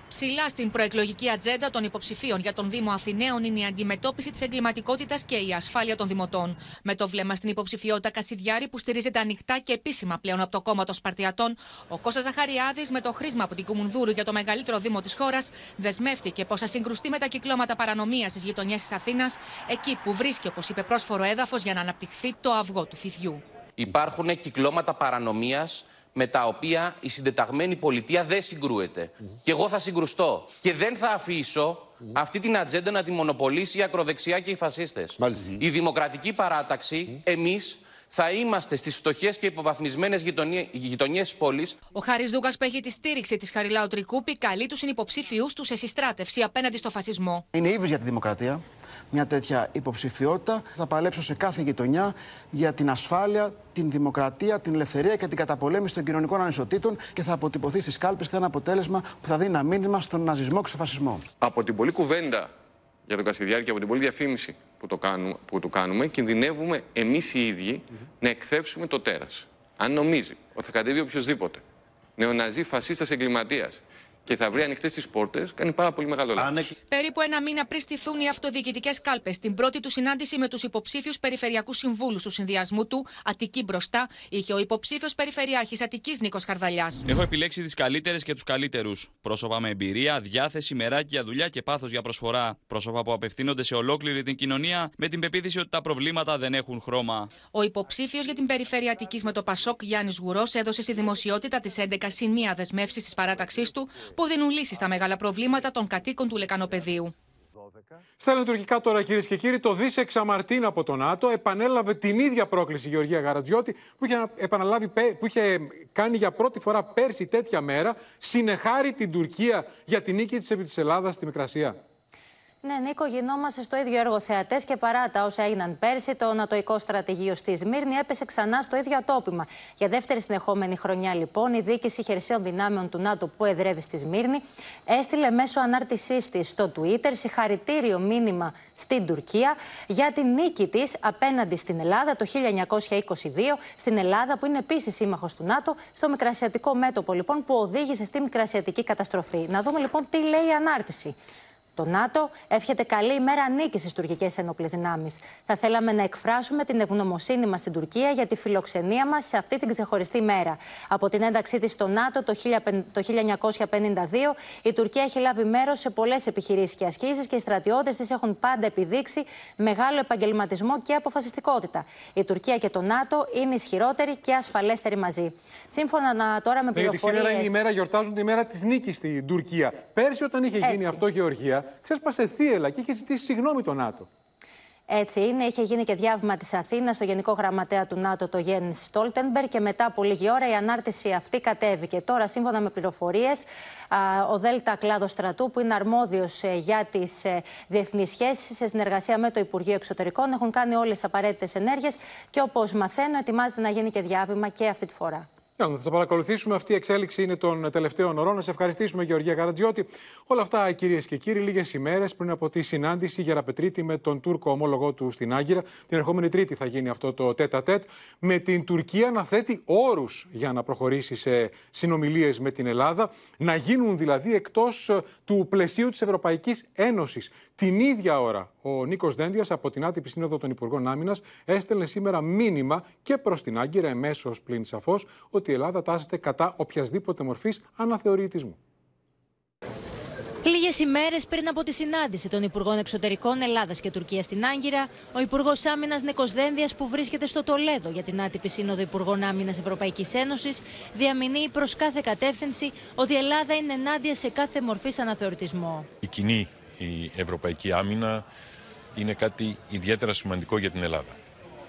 Ψηλά στην προεκλογική ατζέντα των υποψηφίων για τον Δήμο Αθηναίων είναι η αντιμετώπιση της εγκληματικότητας και η ασφάλεια των δημοτών. Με το βλέμμα στην υποψηφιότητα Κασιδιάρη, που στηρίζεται ανοιχτά και επίσημα πλέον από το κόμμα των Σπαρτιατών, ο Κώστας Ζαχαριάδης, με το χρήσμα από την Κουμουνδούρου για το μεγαλύτερο Δήμο της χώρας, δεσμεύτηκε πως θα συγκρουστεί με τα κυκλώματα παρανομίας στις γειτονιές της Αθήνας, εκεί που βρίσκει, όπως είπε, πρόσφορο έδαφος για να αναπτυχθεί το αυγό του φυθιού. Υπάρχουν κυκλώματα παρανομίας με τα οποία η συντεταγμένη πολιτεία δεν συγκρούεται. Και εγώ θα συγκρουστώ. Και δεν θα αφήσω αυτή την ατζέντα να τη μονοπολίσει η ακροδεξιά και οι φασίστες. Η Δημοκρατική Παράταξη, εμείς, θα είμαστε στις φτωχές και υποβαθμισμένες γειτονιές της πόλης. Ο Χάρης Δούκας, που έχει τη στήριξη της Χαριλάου Τρικούπη, καλεί τους συνυποψήφιους του σε συστράτευση απέναντι στο φασισμό. Είναι ύβρις για τη δημοκρατία μια τέτοια υποψηφιότητα. Θα παλέψω σε κάθε γειτονιά για την ασφάλεια, την δημοκρατία, την ελευθερία και την καταπολέμηση των κοινωνικών ανισοτήτων και θα αποτυπωθεί στις κάλπες και θα είναι αποτέλεσμα που θα δίνει ένα μήνυμα στον ναζισμό και στον φασισμό. Από την πολλή κουβέντα για τον Κασιδιάρη και από την πολλή διαφήμιση που του κάνουμε, κινδυνεύουμε εμείς οι ίδιοι να εκθέψουμε το τέρας. Αν νομίζει ότι θα κατέβει οποιοδήποτε νεοναζί, φασίστας, εγκληματίας και θα βρει ανοιχτές τις πόρτες, κάνει πάρα πολύ μεγάλο λάθος. Περίπου ένα μήνα πριν στηθούν οι αυτοδιοικητικές κάλπες, στην πρώτη του συνάντηση με τους υποψήφιους περιφερειακούς συμβούλους του συνδυασμού του, Αττική μπροστά, είχε ο υποψήφιος περιφερειάρχης Αττικής Νίκος Χαρδαλιάς. Έχω επιλέξει τις καλύτερες και τους καλύτερους. Πρόσωπα με εμπειρία, διάθεση, μεράκια, δουλειά και πάθος για προσφορά. Πρόσωπα που απευθύνονται σε ολόκληρη την κοινωνία με την πεποίθηση ότι τα προβλήματα δεν έχουν χρώμα. Ο υποψήφιος για την περιφέρεια Αττικής με το Πασόκ, Γιάννης Γουρός, έδωσε στη δημοσιότητα τις 11 σημεία δεσμεύσεις της παράταξής του, που δίνουν λύσεις στα μεγάλα προβλήματα των κατοίκων του λεκανοπεδίου. Στα λειτουργικά τώρα, κυρίες και κύριοι, το δις εξαμαρτίν από το ΝΑΤΟ επανέλαβε την ίδια πρόκληση η Γεωργία Γαρατζιώτη που είχε κάνει για πρώτη φορά πέρσι τέτοια μέρα, συνεχάρει την Τουρκία για την νίκη της επί της Ελλάδας στη Μικρασία. Ναι, Νίκο, γινόμαστε στο ίδιο έργο θεατές και παρά τα όσα έγιναν πέρσι, το νατοϊκό στρατηγείο στη Σμύρνη έπεσε ξανά στο ίδιο ατόπιμα. Για δεύτερη συνεχόμενη χρονιά, λοιπόν, η διοίκηση χερσαίων δυνάμεων του ΝΑΤΟ που εδρεύει στη Σμύρνη έστειλε μέσω ανάρτησής της στο Twitter συγχαρητήριο μήνυμα στην Τουρκία για την νίκη της απέναντι στην Ελλάδα το 1922, στην Ελλάδα που είναι επίσης σύμμαχος του ΝΑΤΟ, στο μικρασιατικό μέτωπο, λοιπόν, που οδήγησε στη μικρασιατική καταστροφή. Να δούμε, λοιπόν, τι λέει η ανάρτηση. Το ΝΑΤΟ εύχεται καλή ημέρα νίκη στις τουρκικές ενόπλες δυνάμεις. Θα θέλαμε να εκφράσουμε την ευγνωμοσύνη μας στην Τουρκία για τη φιλοξενία μας σε αυτή την ξεχωριστή μέρα. Από την ένταξή της στο ΝΑΤΟ το 1952, η Τουρκία έχει λάβει μέρος σε πολλές επιχειρήσεις και ασκήσεις και οι στρατιώτες της έχουν πάντα επιδείξει μεγάλο επαγγελματισμό και αποφασιστικότητα. Η Τουρκία και το ΝΑΤΟ είναι ισχυρότεροι και ασφαλέστεροι μαζί. Σύμφωνα τώρα με πληροφορίες. Σήμερα η μέρα γιορτάζουν τη μέρα της νίκης στην Τουρκία. Πέρσι, όταν είχε γίνει αυτό, Γεωργία, ξέσπασε θύελλα και είχε ζητήσει συγγνώμη το ΝΑΤΟ. Έτσι είναι, είχε γίνει και διάβημα της Αθήνας στο Γενικό Γραμματέα του ΝΑΤΟ, το Γιέννης Στόλτενμπεργκ, και μετά από λίγη ώρα η ανάρτηση αυτή κατέβηκε. Τώρα, σύμφωνα με πληροφορίες, ο ΔΕΛΤΑ κλάδος στρατού, που είναι αρμόδιος για τις διεθνείς σχέσεις, σε συνεργασία με το Υπουργείο Εξωτερικών, έχουν κάνει όλες τις απαραίτητες ενέργειες και, όπως μαθαίνω, ετοιμάζεται να γίνει και διάβημα και αυτή τη φορά. Θα το παρακολουθήσουμε. Αυτή η εξέλιξη είναι των τελευταίων ωρών. Να σε ευχαριστήσουμε, Γεωργία Καρατζιώτη. Όλα αυτά, κυρίες και κύριοι, λίγες ημέρες πριν από τη συνάντηση Γεραπετρίτη με τον Τούρκο ομόλογό του στην Άγκυρα. Την ερχόμενη Τρίτη θα γίνει αυτό το τέτα-τέτ. Με την Τουρκία να θέτει όρους για να προχωρήσει σε συνομιλίες με την Ελλάδα. Να γίνουν δηλαδή εκτός του πλαισίου της Ευρωπαϊκής Ένωσης. Την ίδια ώρα, ο Νίκος Δένδιας από την άτυπη σύνοδο των Υπουργών Άμυνας έστελνε σήμερα μήνυμα και προς την Άγκυρα, εμέσως πλην σαφώς, ότι η Ελλάδα τάσεται κατά οποιασδήποτε μορφής αναθεωρητισμού. Λίγες ημέρες πριν από τη συνάντηση των Υπουργών Εξωτερικών Ελλάδας και Τουρκίας στην Άγκυρα, ο Υπουργός Άμυνας Νίκος Δένδιας, που βρίσκεται στο Τολέδο για την άτυπη Σύνοδο Υπουργών Άμυνας Ευρωπαϊκής Ένωσης, διαμηνύει προς κάθε κατεύθυνση ότι η Ελλάδα είναι ενάντια σε κάθε μορφής αναθεωρητισμό. Η ευρωπαϊκή άμυνα είναι κάτι ιδιαίτερα σημαντικό για την Ελλάδα.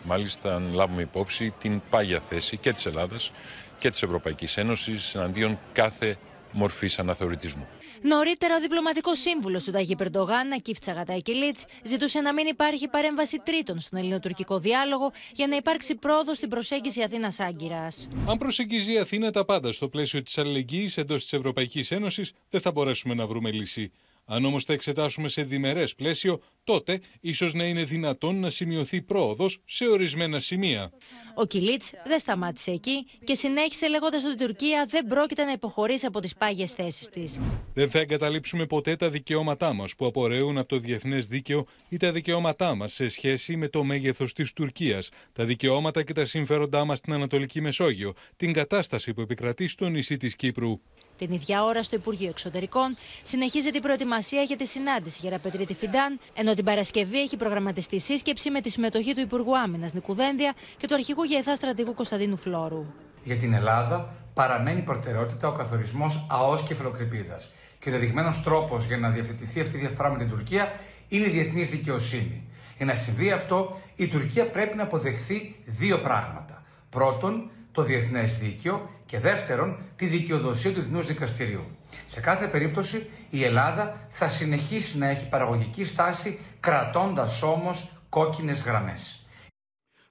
Μάλιστα, αν λάβουμε υπόψη την πάγια θέση και της Ελλάδας και της Ευρωπαϊκής Ένωσης εναντίον κάθε μορφής αναθεωρητισμού. Νωρίτερα, ο διπλωματικός σύμβουλος του Ταγί Περντογάν, Ακίφ Τσαγατάικιλίτς, ζητούσε να μην υπάρχει παρέμβαση τρίτων στον ελληνοτουρκικό διάλογο για να υπάρξει πρόοδος στην προσέγγιση Αθήνας-Άγκυρας. Αν προσεγγίζει η Αθήνα τα πάντα στο πλαίσιο της αλληλεγγύης εντός της Ευρωπαϊκής Ένωσης, δεν θα μπορέσουμε να βρούμε λύση. Αν όμως τα εξετάσουμε σε διμερές πλαίσιο, τότε ίσως να είναι δυνατόν να σημειωθεί πρόοδος σε ορισμένα σημεία. Ο Κιλίτς δεν σταμάτησε εκεί και συνέχισε λέγοντας ότι η Τουρκία δεν πρόκειται να υποχωρήσει από τις πάγιες θέσεις της. Δεν θα εγκαταλείψουμε ποτέ τα δικαιώματά μας που απορρέουν από το διεθνές δίκαιο ή τα δικαιώματά μας σε σχέση με το μέγεθος της Τουρκίας, τα δικαιώματα και τα συμφέροντά μας στην Ανατολική Μεσόγειο, την κατάσταση που επικρατεί στο νησί της Κύπρου. Την ίδια ώρα, στο Υπουργείο Εξωτερικών συνεχίζεται η προετοιμασία για τη συνάντηση Γεραπετρίτη Φιντάν, ενώ την Παρασκευή έχει προγραμματιστεί σύσκεψη με τη συμμετοχή του Υπουργού Άμυνας Νίκου Δένδια και του Αρχηγού ΓΕΘΑ Στρατηγού Κωνσταντίνου Φλόρου. Για την Ελλάδα παραμένει προτεραιότητα ο καθορισμός ΑΟΣ κεφαλοκρηπίδας. Και ο δεδειγμένος τρόπος για να διευθετηθεί αυτή η διαφορά με την Τουρκία είναι η διεθνής δικαιοσύνη. Για να συμβεί αυτό, η Τουρκία πρέπει να αποδεχθεί δύο πράγματα. Πρώτον, το διεθνές δίκαιο, και δεύτερον, τη δικαιοδοσία του Διεθνούς Δικαστηρίου. Σε κάθε περίπτωση, η Ελλάδα θα συνεχίσει να έχει παραγωγική στάση, κρατώντας όμως κόκκινες γραμμές.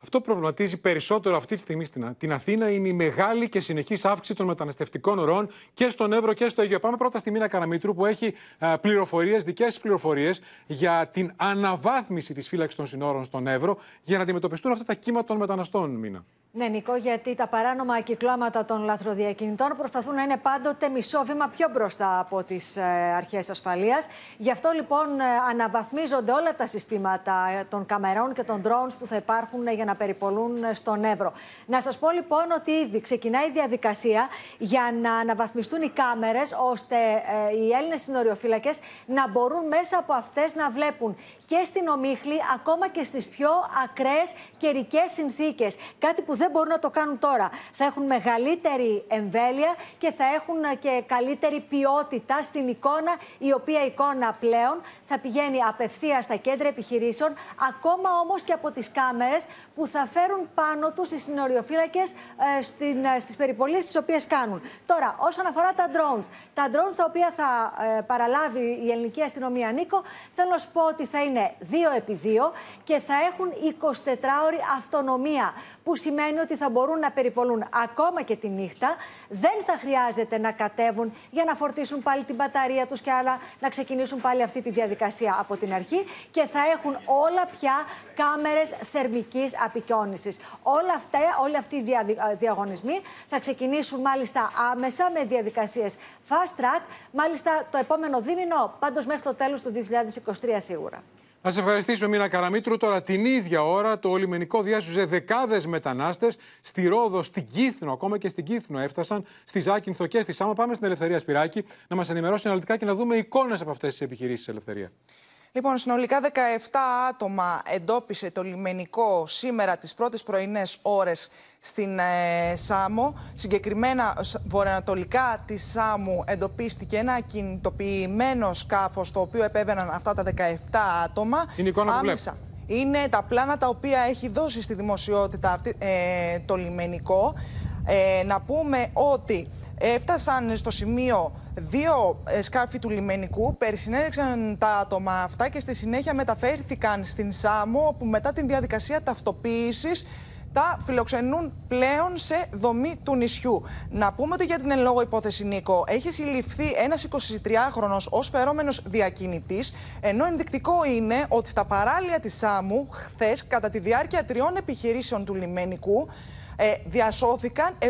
Αυτό που προβληματίζει περισσότερο αυτή τη στιγμή στην Αθήνα είναι η μεγάλη και συνεχής αύξηση των μεταναστευτικών ροών και στον Έβρο και στο Αιγαίο. Πάμε πρώτα στη Μίνα Καραμήτρου, που έχει πληροφορίες, δικές πληροφορίες για την αναβάθμιση της φύλαξης των συνόρων στον Έβρο για να αντιμετωπιστούν αυτά τα κύματα των μεταναστών, Μίνα. Ναι, Νικό, γιατί τα παράνομα κυκλώματα των λαθροδιακινητών προσπαθούν να είναι πάντοτε μισό βήμα πιο μπροστά από τις αρχές ασφαλείας. Γι' αυτό λοιπόν αναβαθμίζονται όλα τα συστήματα των καμερών και των drones που θα υπάρχουν για να περιπολούν στον Έβρο. Να σας πω λοιπόν ότι ήδη ξεκινάει η διαδικασία για να αναβαθμιστούν οι κάμερες, ώστε οι Έλληνες συνοριοφύλακες να μπορούν μέσα από αυτές να βλέπουν και στην Ομίχλη, ακόμα και στις πιο ακραίες καιρικές συνθήκες. Κάτι που δεν μπορούν να το κάνουν τώρα. Θα έχουν μεγαλύτερη εμβέλεια και θα έχουν και καλύτερη ποιότητα στην εικόνα, η οποία εικόνα πλέον θα πηγαίνει απευθείας στα κέντρα επιχειρήσεων, ακόμα όμως και από τις κάμερες που θα φέρουν πάνω τους οι συνοριοφύλακες στις περιπολίες τις οποίες κάνουν. Τώρα, όσον αφορά τα drones, τα οποία θα παραλάβει η ελληνική αστυνομία, Νίκο, θέλω να σου πω ότι θα είναι 2x2 και θα έχουν 24ωρη αυτονομία, που σημαίνει ότι θα μπορούν να περιπολούν ακόμα και τη νύχτα. Δεν θα χρειάζεται να κατέβουν για να φορτίσουν πάλι την μπαταρία τους και άλλα, να ξεκινήσουν πάλι αυτή τη διαδικασία από την αρχή, και θα έχουν όλα πια κάμερες θερμικής απεικόνησης. Όλοι αυτοί οι διαγωνισμοί θα ξεκινήσουν μάλιστα άμεσα με διαδικασίες fast track, μάλιστα το επόμενο δίμηνο, πάντως μέχρι το τέλος του 2023 σίγουρα. Να σε ευχαριστήσουμε, Μίνα Καραμήτρου. Τώρα, την ίδια ώρα, το λιμενικό διάσωζε δεκάδες μετανάστες στη Ρόδο, στην Κύθνο. Ακόμα και στην Κύθνο έφτασαν, στη Ζάκυνθο και στη Σάμο. Πάμε στην Ελευθερία Σπυράκη να μας ενημερώσει αναλυτικά και να δούμε εικόνες από αυτές τις επιχειρήσεις, Ελευθερία. Λοιπόν, συνολικά 17 άτομα εντόπισε το λιμενικό σήμερα τις πρώτες πρωινές ώρες στην Σάμο. Συγκεκριμένα βορειοανατολικά της Σάμου εντοπίστηκε ένα κινητοποιημένο σκάφος, το οποίο επέβαιναν αυτά τα 17 άτομα. Είναι η εικόνα που βλέπω. είναι τα πλάνα τα οποία έχει δώσει στη δημοσιότητα το λιμενικό. Να πούμε ότι έφτασαν στο σημείο δύο σκάφη του λιμενικού, περισυνέρεξαν τα άτομα αυτά και στη συνέχεια μεταφέρθηκαν στην Σάμο, όπου μετά την διαδικασία ταυτοποίησης τα φιλοξενούν πλέον σε δομή του νησιού. Να πούμε ότι για την εν λόγω υπόθεση, Νίκο, έχει συλληφθεί ένας 23χρονος ως φερόμενος διακινητής, ενώ ενδεικτικό είναι ότι στα παράλια της Σάμου, χθες, κατά τη διάρκεια τριών επιχειρήσεων του λιμενικού, διασώθηκαν 76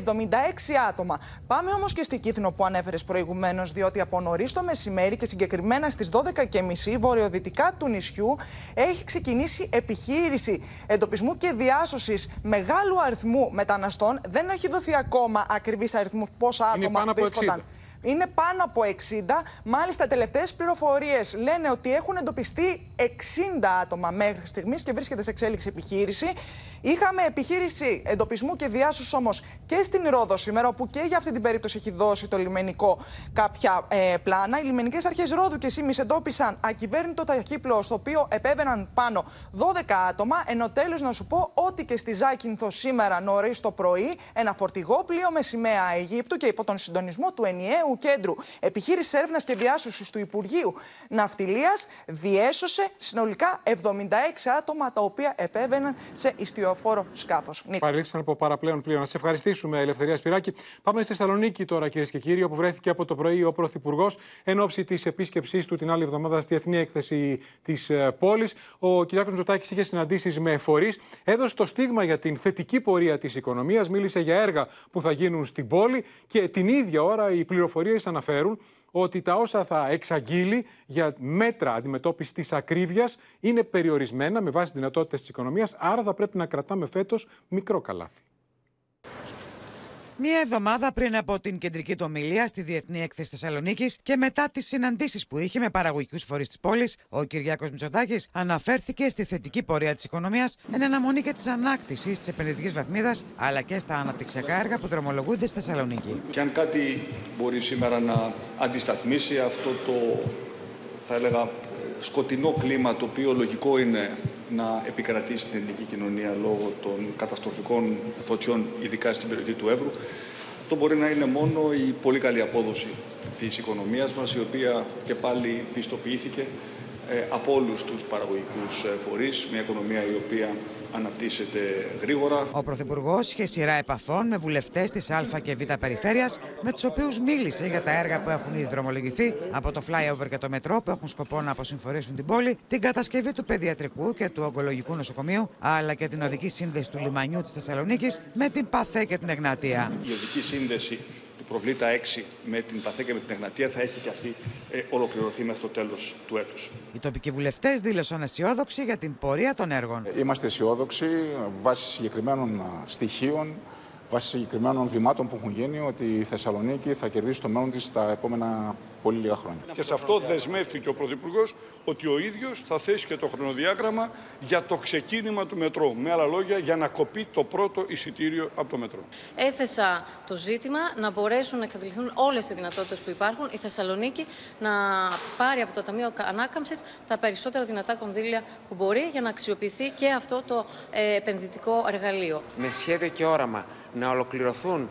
άτομα. Πάμε όμως και στη Κύθνο που ανέφερες προηγουμένως, διότι από νωρίς το μεσημέρι και συγκεκριμένα στις 12:30 βορειοδυτικά του νησιού έχει ξεκινήσει επιχείρηση εντοπισμού και διάσωσης μεγάλου αριθμού μεταναστών. Δεν έχει δοθεί ακόμα ακριβείς αριθμούς πόσα άτομα βρίσκονταν. Είναι πάνω από 60. Μάλιστα, τελευταίες πληροφορίες λένε ότι έχουν εντοπιστεί 60 άτομα μέχρι στιγμής και βρίσκεται σε εξέλιξη επιχείρηση. Είχαμε επιχείρηση εντοπισμού και διάσωσης όμως και στην Ρόδο σήμερα, όπου και για αυτή την περίπτωση έχει δώσει το λιμενικό κάποια πλάνα. Οι λιμενικές αρχές Ρόδου και Σύμης εντόπισαν ακυβέρνητο ταχύπλοο, στο οποίο επέβαιναν πάνω 12 άτομα. Ενώ τέλος να σου πω ότι και στη Ζάκυνθο σήμερα νωρίς το πρωί ένα φορτηγό πλοίο με σημαία Αιγύπτου και υπό τον συντονισμό του ενιαίου Κέντρου Επιχείρησης Έρευνας και Διάσωσης του Υπουργείου Ναυτιλίας διέσωσε συνολικά 76 άτομα, τα οποία επέβαιναν σε ιστιοφόρο σκάφος. Παρελήφθησαν από παραπλέον πλοία. Να σε ευχαριστήσουμε, Ελευθερία Σπυράκη. Πάμε στη Θεσσαλονίκη τώρα, κυρίες και κύριοι, όπου βρέθηκε από το πρωί ο Πρωθυπουργός εν ώψη της επίσκεψής του την άλλη εβδομάδα στη Εθνική Έκθεση της πόλης. Ο κ. Μητσοτάκης είχε συναντήσεις με φορείς, έδωσε το στίγμα για την θετική πορεία της οικονομίας, μίλησε για έργα που θα γίνουν στην πόλη και την ίδια ώρα οι πληροφορίες αναφέρουν ότι τα όσα θα εξαγγείλει για μέτρα αντιμετώπισης της ακρίβειας είναι περιορισμένα με βάση δυνατότητες της οικονομίας, άρα θα πρέπει να κρατάμε φέτος μικρό καλάθι. Μία εβδομάδα πριν από την κεντρική του ομιλία στη Διεθνή Έκθεση Θεσσαλονίκης και μετά τις συναντήσεις που είχε με παραγωγικούς φορείς της πόλης, ο Κυριάκος Μητσοτάκης αναφέρθηκε στη θετική πορεία της οικονομίας εν αναμονή και της ανάκτησης της επενδυτικής βαθμίδας, αλλά και στα αναπτυξιακά έργα που δρομολογούνται στη Θεσσαλονίκη. Και αν κάτι μπορεί σήμερα να αντισταθμίσει αυτό το, θα έλεγα, σκοτεινό κλίμα, το οποίο λογικό είναι να επικρατήσει την ελληνική κοινωνία λόγω των καταστροφικών φωτιών, ειδικά στην περιοχή του Εύρου, αυτό μπορεί να είναι μόνο η πολύ καλή απόδοση της οικονομίας μας, η οποία και πάλι πιστοποιήθηκε από όλους τους παραγωγικούς φορείς, μια οικονομία η οποία αναπτύσσεται γρήγορα. Ο Πρωθυπουργός είχε σειρά επαφών με βουλευτές της Α και Β Περιφέρειας, με τους οποίους μίλησε για τα έργα που έχουν ήδη δρομολογηθεί, από το flyover και το μετρό που έχουν σκοπό να αποσυμφορήσουν την πόλη, την κατασκευή του παιδιατρικού και του ογκολογικού νοσοκομείου, αλλά και την οδική σύνδεση του λιμανιού της Θεσσαλονίκης με την Παθέ και την Εγνατία. Η οδική σύνδεση του προβλήτα 6 με την Παθέ και με την Εγνατία θα έχει και αυτή ολοκληρωθεί μέχρι το τέλος του έτους. Οι τοπικοί βουλευτές δήλωσαν αισιόδοξοι για την πορεία των έργων. Είμαστε αισιόδοξοι βάσει συγκεκριμένων στοιχείων, βάσει συγκεκριμένων βημάτων που έχουν γίνει, ότι η Θεσσαλονίκη θα κερδίσει το μέλλον της τα επόμενα πολύ λίγα χρόνια. Και σε αυτό δεσμεύτηκε ο Πρωθυπουργός ότι ο ίδιος θα θέσει και το χρονοδιάγραμμα για το ξεκίνημα του μετρό. Με άλλα λόγια, για να κοπεί το πρώτο εισιτήριο από το μετρό. Έθεσα το ζήτημα να μπορέσουν να εξαντληθούν όλες οι δυνατότητες που υπάρχουν, η Θεσσαλονίκη να πάρει από το Ταμείο Ανάκαμψης τα περισσότερα δυνατά κονδύλια που μπορεί, για να αξιοποιηθεί και αυτό το επενδυτικό εργαλείο. Με σχέδιο και όραμα να ολοκληρωθούν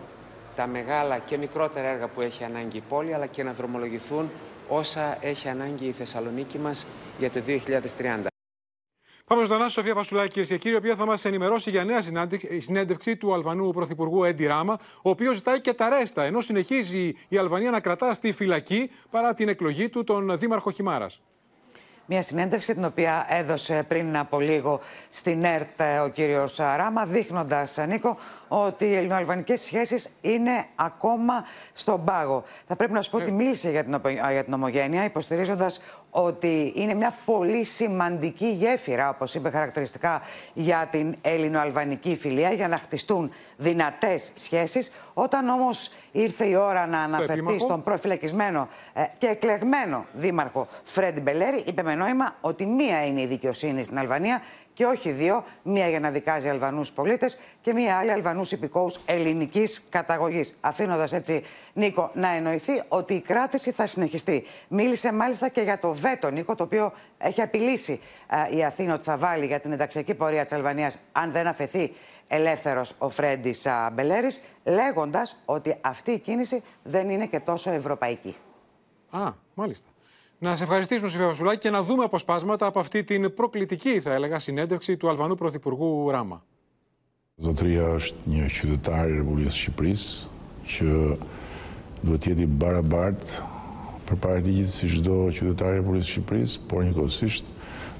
τα μεγάλα και μικρότερα έργα που έχει ανάγκη η πόλη, αλλά και να δρομολογηθούν όσα έχει ανάγκη η Θεσσαλονίκη μας για το 2030. Πάμε στον Ανάση Σοφία Βασουλάκη, κυρίες και κύριοι, η οποία θα μας ενημερώσει για νέα συνέντευξη του Αλβανού Πρωθυπουργού Έντι Ράμα, ο οποίος ζητάει και τα ρέστα, ενώ συνεχίζει η Αλβανία να κρατά στη φυλακή παρά την εκλογή του τον δήμαρχο Χιμάρας. Μια συνέντευξη την οποία έδωσε πριν από λίγο στην ΕΡΤ ο κύριος Ράμα, δείχνοντας, Νίκο, ότι οι ελληνοαλβανικές σχέσεις είναι ακόμα στον πάγο. Θα πρέπει να σου πω ότι μίλησε για την ομογένεια, υποστηρίζοντας ότι είναι μια πολύ σημαντική γέφυρα, όπως είπε χαρακτηριστικά, για την ελληνοαλβανική φιλία, για να χτιστούν δυνατές σχέσεις. Όταν όμως ήρθε η ώρα να αναφερθεί στον προφυλακισμένο και εκλεγμένο δήμαρχο Φρέντ Μπελέρη, είπε με νόημα ότι μία είναι η δικαιοσύνη στην Αλβανία και όχι δύο, μία για να δικάζει Αλβανούς πολίτες και μία άλλη Αλβανούς υπηκόους ελληνικής καταγωγής. Αφήνοντας έτσι, Νίκο, να εννοηθεί ότι η κράτηση θα συνεχιστεί. Μίλησε μάλιστα και για το βέτο, Νίκο, το οποίο έχει απειλήσει η Αθήνα ότι θα βάλει για την ενταξιακή πορεία της Αλβανίας αν δεν αφαιθεί ελεύθερος ο Φρέντ Μπελέρης, λέγοντας ότι αυτή η κίνηση δεν είναι και τόσο ευρωπαϊκή. Α, μάλιστα. Να σε ευχαριστήσουμε, Σοφία Βασουλάκη, και να δούμε αποσπάσματα από αυτή την προκλητική, θα έλεγα, συνέντευξη του Αλβανού Πρωθυπουργού Ράμα. Το 3 është një qytetari i Republikës Shqipërisë që duhet të jetë barabart përpara ligjit si çdo qytetari i Republikës Shqipërisë, por njëkohësisht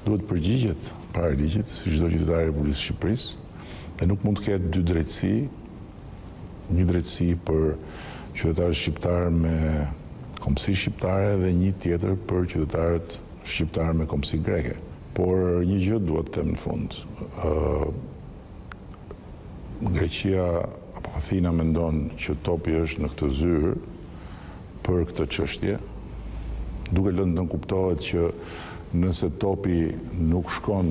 duhet të përgjigjet para ligjit si çdo qytetari i Republikës Shqipërisë. Dhe nuk mund të ketë dy drejtësi, një drejtësi për qytetarët shqiptar me komsi shqiptare dhe një tjetër për qytetarët shqiptarë με komsi greke. Por një gjë duhet të them në fund. Greqia apo Athina mendon që topi është në këtë zyrë për këtë çështje, duke lënë të kuptohet që nëse topi nuk shkon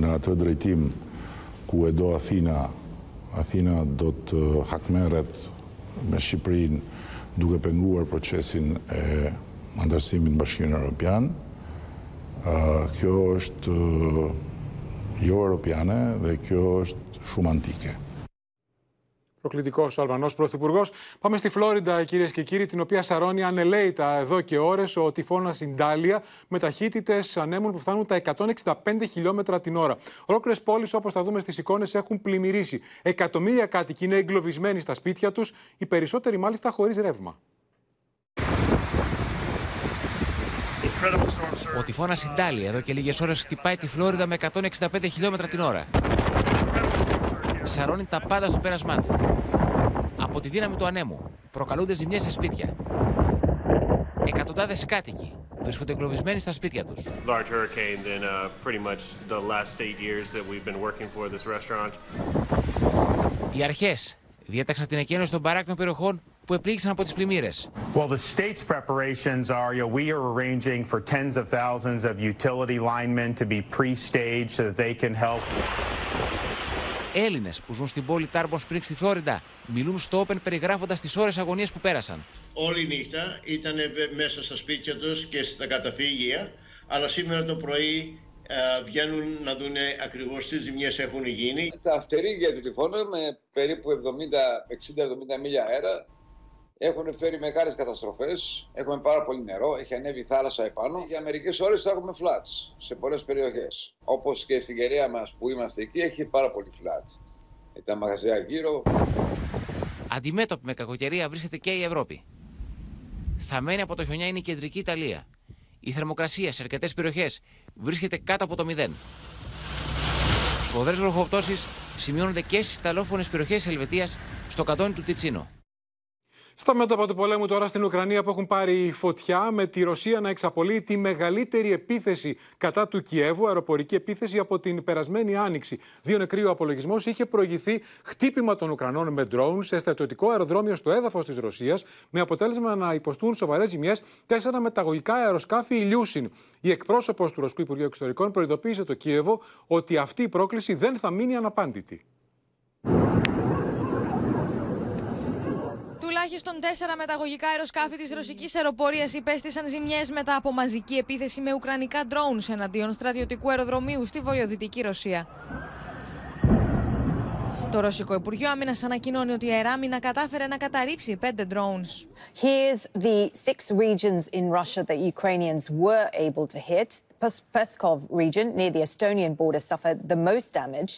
në atë drejtim ku e do Athina, Athina do të hakmerret me Shqipërinë duke penguar procesin e antarësimit në Bashkimin Evropian. Kjo është jo europiane dhe kjo është shumë antike. Προκλητικός ο Αλβανός Πρωθυπουργός. Πάμε στη Φλόριντα, κυρίες και κύριοι, την οποία σαρώνει ανελαίητα εδώ και ώρες ο τυφώνας Ιντάλια με ταχύτητες ανέμων που φτάνουν τα 165 χιλιόμετρα την ώρα. Ολόκληρες πόλεις, όπως θα δούμε στις εικόνες, έχουν πλημμυρίσει. Εκατομμύρια κάτοικοι είναι εγκλωβισμένοι στα σπίτια τους, οι περισσότεροι μάλιστα χωρίς ρεύμα. Ο τυφώνας Ιντάλια εδώ και λίγες ώρες χτυπάει τη Φλόριντα με 165 χιλιόμετρα την ώρα. Σαρώνει τα πάντα στο πέρασμά του. Από τη δύναμη του ανέμου προκαλούνται ζημιές σε σπίτια. Εκατοντάδες κάτοικοι βρίσκονται εγκλωβισμένοι στα σπίτια τους. Οι αρχές διέταξαν την εκένωση των παράκτων περιοχών που επλήγησαν από τις πλημμύρες. Well, the state's preparations are, we are arranging for tens of thousands of utility linemen to be pre-staged so that they can help. Έλληνες που ζουν στην πόλη Τάρμπον Σπρίγκς στη Φλόριντα μιλούν στο Open περιγράφοντας τις ώρες αγωνίας που πέρασαν. Όλη νύχτα ήταν μέσα στα σπίτια τους και στα καταφύγια, αλλά σήμερα το πρωί βγαίνουν να δουν ακριβώς τι ζημιές έχουν γίνει. Τα αυτερίγια του τυφώνα με περίπου 60-70 μίλια αέρα έχουν φέρει μεγάλες καταστροφές. Έχουμε πάρα πολύ νερό, έχει ανέβει η θάλασσα επάνω. Για μερικές ώρες θα έχουμε floods σε πολλές περιοχές. Όπως και στην Κεραία μας που είμαστε εκεί, έχει πάρα πολύ floods. Τα μαγαζιά γύρω. Αντιμέτωπη με κακοκαιρία βρίσκεται και η Ευρώπη. Θαμμένη από το χιονιά είναι η κεντρική Ιταλία. Η θερμοκρασία σε αρκετές περιοχές βρίσκεται κάτω από το 0. Σφοδρές βροχοπτώσεις σημειώνονται και στις ταλόφωνες περιοχές της Ελβετίας στο καντόνι του Τιτσίνο. Στα μέτωπα του πολέμου τώρα στην Ουκρανία που έχουν πάρει φωτιά, με τη Ρωσία να εξαπολύει τη μεγαλύτερη επίθεση κατά του Κιέβου, αεροπορική επίθεση από την περασμένη άνοιξη. 2 νεκροί ο απολογισμός, είχε προηγηθεί χτύπημα των Ουκρανών με ντρόουν σε στρατιωτικό αεροδρόμιο στο έδαφος της Ρωσίας, με αποτέλεσμα να υποστούν σοβαρές ζημιές 4 μεταγωγικά αεροσκάφη Ηλιούσιν. Η εκπρόσωπος του Ρωσικού Υπουργείου Εξωτερικών προειδοποίησε το Κίεβο ότι αυτή η πρόκληση δεν θα μείνει αναπάντητη. Τουλάχιστον 4 μεταγωγικά αεροσκάφη της ρωσικής αεροπορίας υπέστησαν ζημιές μετά από μαζική επίθεση με ουκρανικά ντρόουνς εναντίον στρατιωτικού αεροδρομίου στη βορειοδυτική Ρωσία. Το Ρωσικό Υπουργείο Άμυνας ανακοινώνει ότι η αεράμινα κατάφερε να καταρρίψει 5 ντρόουνς. Here's the 6 regions in Russia that Ukrainians were able to hit. Peskov region near the Estonian border suffered the most damage,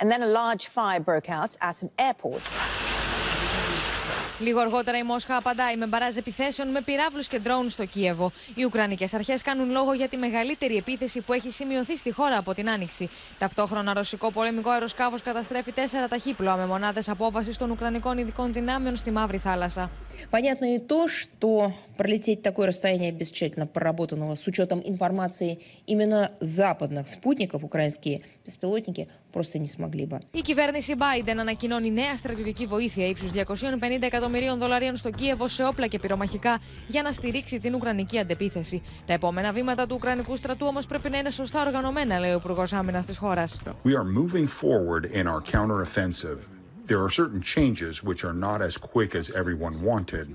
and then a large fire broke out at an airport. Λίγο αργότερα η Μόσχα απαντάει με μπαράζ επιθέσεων με πυράβλους και ντρόουν στο Κίεβο. Οι ουκρανικές αρχές κάνουν λόγο για τη μεγαλύτερη επίθεση που έχει σημειωθεί στη χώρα από την Άνοιξη. Ταυτόχρονα, ρωσικό πολεμικό αεροσκάφος καταστρέφει 4 ταχύπλοα με μονάδες απόβασης των Ουκρανικών ειδικών δυνάμεων στη Μαύρη Θάλασσα. Понятно и то, что пролететь такое расстояние без тщательно проработанного с учетом информации именно западных спутников украинские беспилотники просто не смогли бы. Η κυβέρνηση Biden ανακοινώνει νέα στρατιωτική βοήθεια ύψους $250 εκατομμυρίων στο Κίεβο σε όπλα και πυρομαχικά για να στηρίξει την ουκρανική αντεπίθεση. Τα επόμενα βήματα του ουκρανικού στρατού όμως πρέπει να είναι σωστά οργανωμένα, λέει ο Υπουργός Άμυνας της χώρας. We are moving forward in our counteroffensive. There are certain changes which are not as quick as everyone wanted.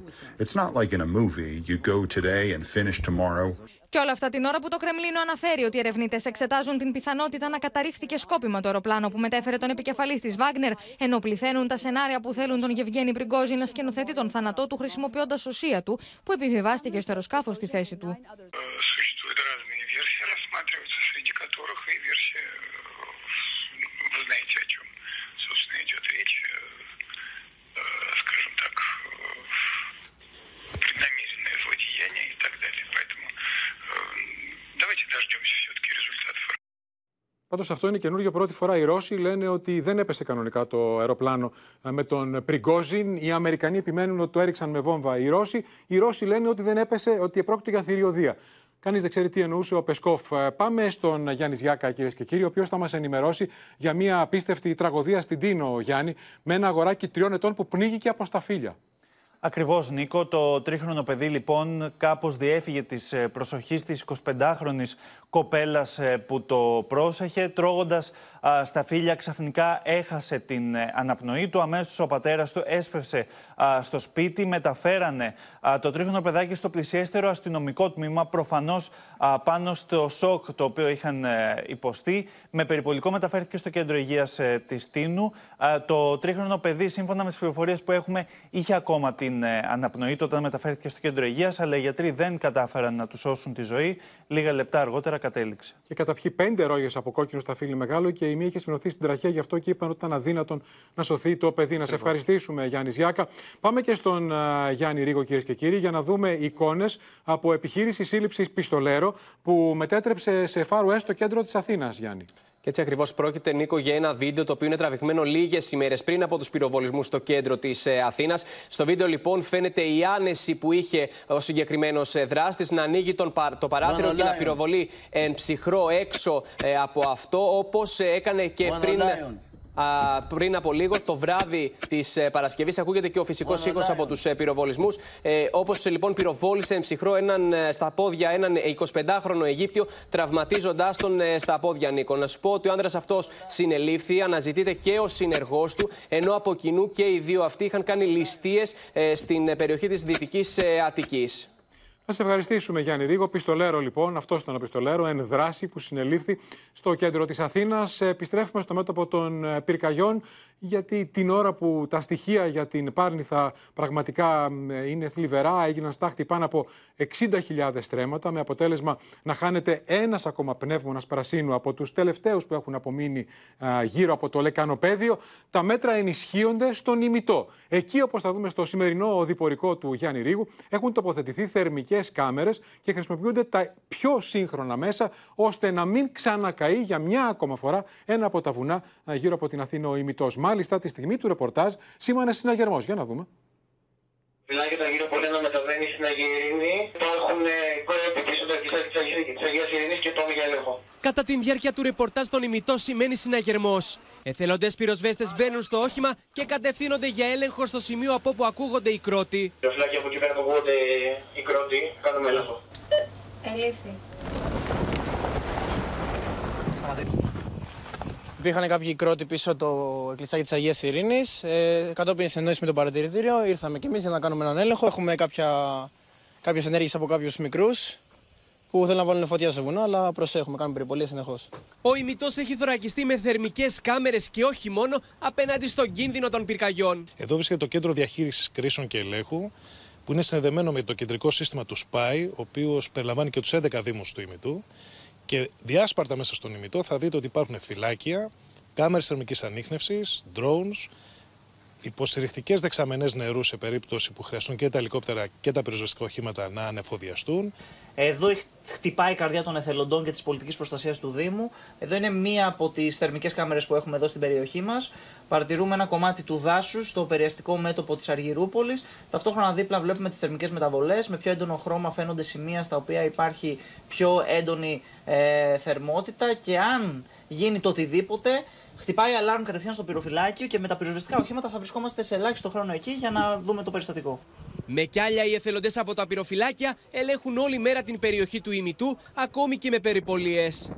It's not like in a movie, you go today and finish tomorrow. Και όλα αυτά την ώρα που το Κρεμλίνο αναφέρει ότι οι ερευνητές εξετάζουν την πιθανότητα να καταρρίφθηκε σκόπιμα το αεροπλάνο που μετέφερε τον επικεφαλής της Βάγκνερ, ενώ πληθαίνουν τα σενάρια που θέλουν τον Γεβγένη Πριγκόζη να σκηνοθετεί τον θάνατό του χρησιμοποιώντας οσία του, που επιβιβάστηκε στο αεροσκάφος στη θέση του. Πάντως αυτό είναι καινούργιο. Πρώτη φορά οι Ρώσοι λένε ότι δεν έπεσε κανονικά το αεροπλάνο με τον Πριγκόζιν. Οι Αμερικανοί επιμένουν ότι το έριξαν με βόμβα οι Ρώσοι. Οι Ρώσοι λένε ότι δεν έπεσε, ότι επρόκειτο για θηριωδία. Κανείς δεν ξέρει τι εννοούσε ο Πεσκόφ. Πάμε στον Γιάννη Ζιάκα, κυρίες και κύριοι, ο οποίος θα μας ενημερώσει για μια απίστευτη τραγωδία στην Τίνο, Γιάννη, με ένα αγοράκι 3 ετών που πνίγηκε από σταφύλια. Ακριβώς, Νίκο. Το 3χρονο παιδί λοιπόν κάπως διέφυγε της προσοχής της 25χρονης κοπέλας που το πρόσεχε. Τρώγοντας σταφύλια ξαφνικά έχασε την αναπνοή του. Αμέσως ο πατέρας του έσπευσε στο σπίτι. Μεταφέρανε το 3χρονο παιδάκι στο πλησιέστερο αστυνομικό τμήμα. Προφανώς πάνω στο σοκ το οποίο είχαν υποστεί. Με περιπολικό μεταφέρθηκε στο κέντρο υγείας της Τίνου. Το 3χρονο παιδί, σύμφωνα με τις πληροφορίες που έχουμε, είχε ακόμα την αναπνοή του όταν μεταφέρθηκε στο κέντρο υγείας, αλλά οι γιατροί δεν κατάφεραν να του σώσουν τη ζωή. Λίγα λεπτά αργότερα κατέληξε. Και καταπιεί 5 ρόγες από κόκκινο σταφύλι μεγάλο και η μία είχε σπινωθεί στην τραχέα, γι' αυτό και είπαν ότι ήταν αδύνατον να σωθεί το παιδί. Να σε ευχαριστήσουμε, Γιάννη Ζιάκα. Πάμε και στον Γιάννη Ρίγο, κυρίες και κύριοι, για να δούμε εικόνες από επιχείρηση σύλληψης πιστολέρο που μετέτρεψε σε Far West το κέντρο της Αθήνας, Γιάννη. Και έτσι ακριβώς πρόκειται, Νίκο, για ένα βίντεο το οποίο είναι τραβηγμένο λίγες ημέρες πριν από τους πυροβολισμούς στο κέντρο της Αθήνας. Στο βίντεο, λοιπόν, φαίνεται η άνεση που είχε ο συγκεκριμένος δράστης να ανοίγει το παράθυρο και να πυροβολεί εν ψυχρό έξω από αυτό, όπως έκανε και πριν από λίγο, το βράδυ της Παρασκευής. Ακούγεται και ο φυσικός ήχος από τους πυροβολισμούς. Όπως λοιπόν πυροβόλησε εν ψυχρό στα πόδια έναν 25χρονο Αιγύπτιο, τραυματίζοντάς τον στα πόδια, Νίκο. Να σου πω ότι ο άνδρας αυτός συνελήφθη, αναζητείται και ο συνεργός του, ενώ από κοινού και οι δύο αυτοί είχαν κάνει ληστείες στην περιοχή της Δυτικής Αττικής. Να σε ευχαριστήσουμε, Γιάννη Ρίγο. Πιστολέρο, λοιπόν, αυτός ήταν ο πιστολέρο, εν δράση, που συνελήφθη στο κέντρο της Αθήνας. Επιστρέφουμε στο μέτωπο των πυρκαγιών, γιατί την ώρα που τα στοιχεία για την Πάρνηθα πραγματικά είναι θλιβερά, έγιναν στάχτη πάνω από 60.000 στρέμματα, με αποτέλεσμα να χάνεται ένας ακόμα πνεύμονας πρασίνου από τους τελευταίους που έχουν απομείνει γύρω από το λεκανοπέδιο. Τα μέτρα ενισχύονται στον ημιτό. Εκεί, όπως θα δούμε στο σημερινό οδηπορικό του Γιάννη Ρίγου, έχουν τοποθετηθεί θερμικές κάμερες και χρησιμοποιούνται τα πιο σύγχρονα μέσα ώστε να μην ξανακαεί για μια ακόμα φορά ένα από τα βουνά γύρω από την Αθήνα ο ημιτός. Μάλιστα, τη στιγμή του ρεπορτάζ σήμανε συναγερμός. Για να δούμε. Φυλάκια τα γύρω πολύ να μεταβαίνει στην Αγία Ειρήνη. Υπάρχουν και πάμε για έλεγχο. Κατά τη διάρκεια του ρεπορτάζ, τον ημιτό σημαίνει συναγερμός. Εθελοντές πυροσβέστες μπαίνουν στο όχημα και κατευθύνονται για έλεγχο στο σημείο από όπου ακούγονται οι κρότοι. Φυλάκια από εκεί πέρα που ακούγονται οι κρότοι, κάνουμε έλεγχο. Ελήφθη. Υπήρχαν κάποιοι κρότοι πίσω το εκκλησάκι της Αγίας Ειρήνης. Κατόπιν συνεννόηση με το παρατηρητήριο, ήρθαμε κι εμείς για να κάνουμε έναν έλεγχο. Έχουμε κάποιες ενέργειες από κάποιους μικρούς που θέλουν να βάλουν φωτιά στο βουνό, αλλά προσέχουμε, κάνουμε περιπολίες συνεχώς. Ο ημιτός έχει θωρακιστεί με θερμικές κάμερες και όχι μόνο απέναντι στον κίνδυνο των πυρκαγιών. Εδώ βρίσκεται το κέντρο διαχείρισης κρίσεων και ελέγχου, που είναι συνδεδεμένο με το κεντρικό σύστημα του ΣΠΑΙ, ο οποίος περιλαμβάνει και τους 11 δήμους του ημιτού. Και διάσπαρτα μέσα στον ημιτό θα δείτε ότι υπάρχουν φυλάκια, κάμερες θερμικής ανίχνευσης, drones, υποστηρικτικές δεξαμενές νερού σε περίπτωση που χρειαστούν και τα ελικόπτερα και τα πυροσβεστικά οχήματα να ανεφοδιαστούν. Εδώ χτυπάει η καρδιά των εθελοντών και της πολιτικής προστασίας του Δήμου. Εδώ είναι μία από τις θερμικές κάμερες που έχουμε εδώ στην περιοχή μας. Παρατηρούμε ένα κομμάτι του δάσους στο περιαστικό μέτωπο της Αργυρούπολης. Ταυτόχρονα δίπλα βλέπουμε τις θερμικές μεταβολές. Με πιο έντονο χρώμα φαίνονται σημεία στα οποία υπάρχει πιο έντονη θερμότητα. Και αν γίνει το οτιδήποτε, Χτυπάει αλάρμ κατευθείαν στο πυροφυλάκιο και με τα πυροσβεστικά οχήματα θα βρισκόμαστε σε ελάχιστο χρόνο εκεί για να δούμε το περιστατικό. Με κιάλια οι εθελοντές από τα πυροφυλάκια ελέγχουν όλη μέρα την περιοχή του ημιτού, ακόμη και με περιπολίες.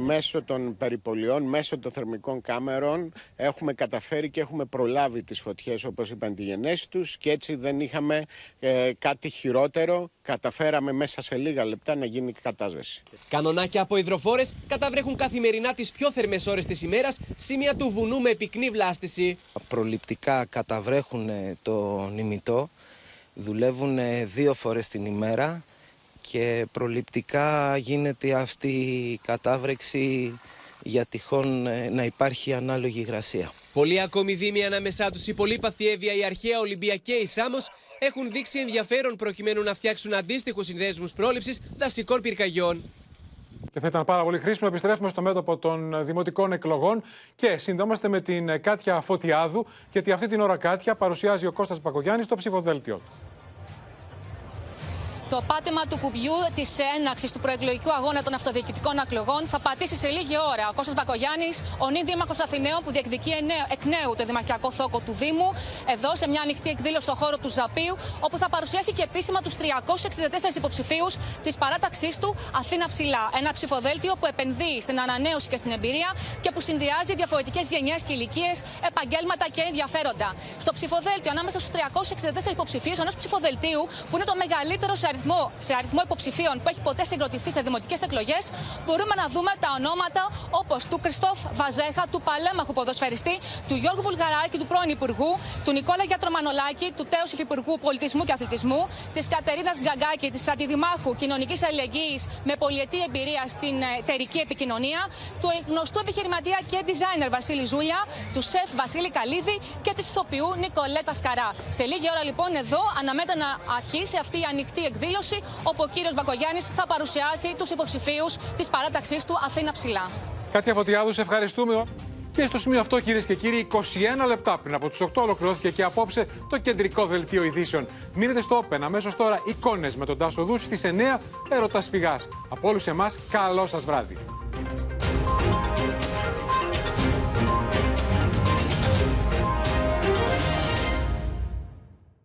Μέσω των περιπολιών, μέσω των θερμικών κάμερων έχουμε καταφέρει και έχουμε προλάβει τις φωτιές όπως είπαν τη γενέση τους και έτσι δεν είχαμε κάτι χειρότερο. Καταφέραμε μέσα σε λίγα λεπτά να γίνει κατάσβεση. Κανονάκια από υδροφόρες καταβρέχουν καθημερινά τις πιο θερμές ώρες της ημέρας, σημεία του βουνού με πυκνή βλάστηση. Προληπτικά καταβρέχουν τον ημιτό, δουλεύουν 2 φορές την ημέρα. Και προληπτικά γίνεται αυτή η κατάβρεξη για τυχόν να υπάρχει ανάλογη υγρασία. Πολλοί ακόμη δήμοι ανάμεσά τους, η Πολύπαθη, Εύβοια, η Αρχαία, Ολυμπία και η Σάμος, έχουν δείξει ενδιαφέρον προκειμένου να φτιάξουν αντίστοιχους συνδέσμους πρόληψης δασικών πυρκαγιών. Και θα ήταν πάρα πολύ χρήσιμο. Επιστρέφουμε στο μέτωπο των δημοτικών εκλογών και συνδόμαστε με την Κάτια Φωτιάδου, γιατί αυτή την ώρα, Κάτια, παρουσιάζει ο Κώστας Πακογιάννης το ψηφοδέλτιο. Το πάτημα του κουπιού της έναξης του προεκλογικού αγώνα των αυτοδιοικητικών εκλογών θα πατήσει σε λίγη ώρα ο Κώστας Μπακογιάννης, ο νυν δήμαρχος Αθηναίων, που διεκδικεί εκ νέου το δημαρχιακό θόκο του Δήμου, εδώ σε μια ανοιχτή εκδήλωση στο χώρο του Ζαπίου, όπου θα παρουσιάσει και επίσημα τους 364 υποψηφίους της παράταξής του Αθήνα Ψηλά. Ένα ψηφοδέλτιο που επενδύει στην ανανέωση και στην εμπειρία και που συνδυάζει διαφορετικές γενιές και ηλικίες, επαγγέλματα και ενδιαφέροντα. Στο ψηφοδέλτιο, ανάμεσα στους 364 υποψηφίους, ενός ψηφοδελτίου που είναι το μεγαλύτερο σε αριθμό υποψηφίων που έχει ποτέ συγκροτηθεί σε δημοτικές εκλογές, μπορούμε να δούμε τα ονόματα όπως του Κριστόφ Βαζέχα, του παλέμαχου ποδοσφαιριστή, του Γιώργου Βουλγαράκη, του πρώην Υπουργού, του Νικόλα Γιατρομανολάκη, του τέως Υφυπουργού Πολιτισμού και Αθλητισμού, της Κατερίνας Γκαγκάκη, της Αντιδημάρχου Κοινωνικής Αλληλεγγύης με πολυετή εμπειρία στην εταιρική επικοινωνία, του γνωστού επιχειρηματία και designer Βασίλη Ζούλια, του σεφ Βασίλη Καλίδη και της ηθοποιού Νικολέτα Σκαρά. Σε λίγη ώρα λοιπόν εδώ αναμένεται να αρχίσει αυτή η ανοιχτή εκδήλωση, όπου ο κύριος Μπακογιάννης θα παρουσιάσει τους υποψηφίους της παράταξής του Αθήνα Ψηλά. Κάτια Φωτιάδου, σε ευχαριστούμε. Και στο σημείο αυτό, κυρίες και κύριοι, 21 λεπτά πριν από τους 8 ολοκληρώθηκε και απόψε το κεντρικό δελτίο ειδήσεων. Μείνετε στο Open, αμέσως τώρα εικόνες με τον Τάσο Δούς στις 9, έρωτα σφυγάς. Από όλους εμάς, καλό σας βράδυ.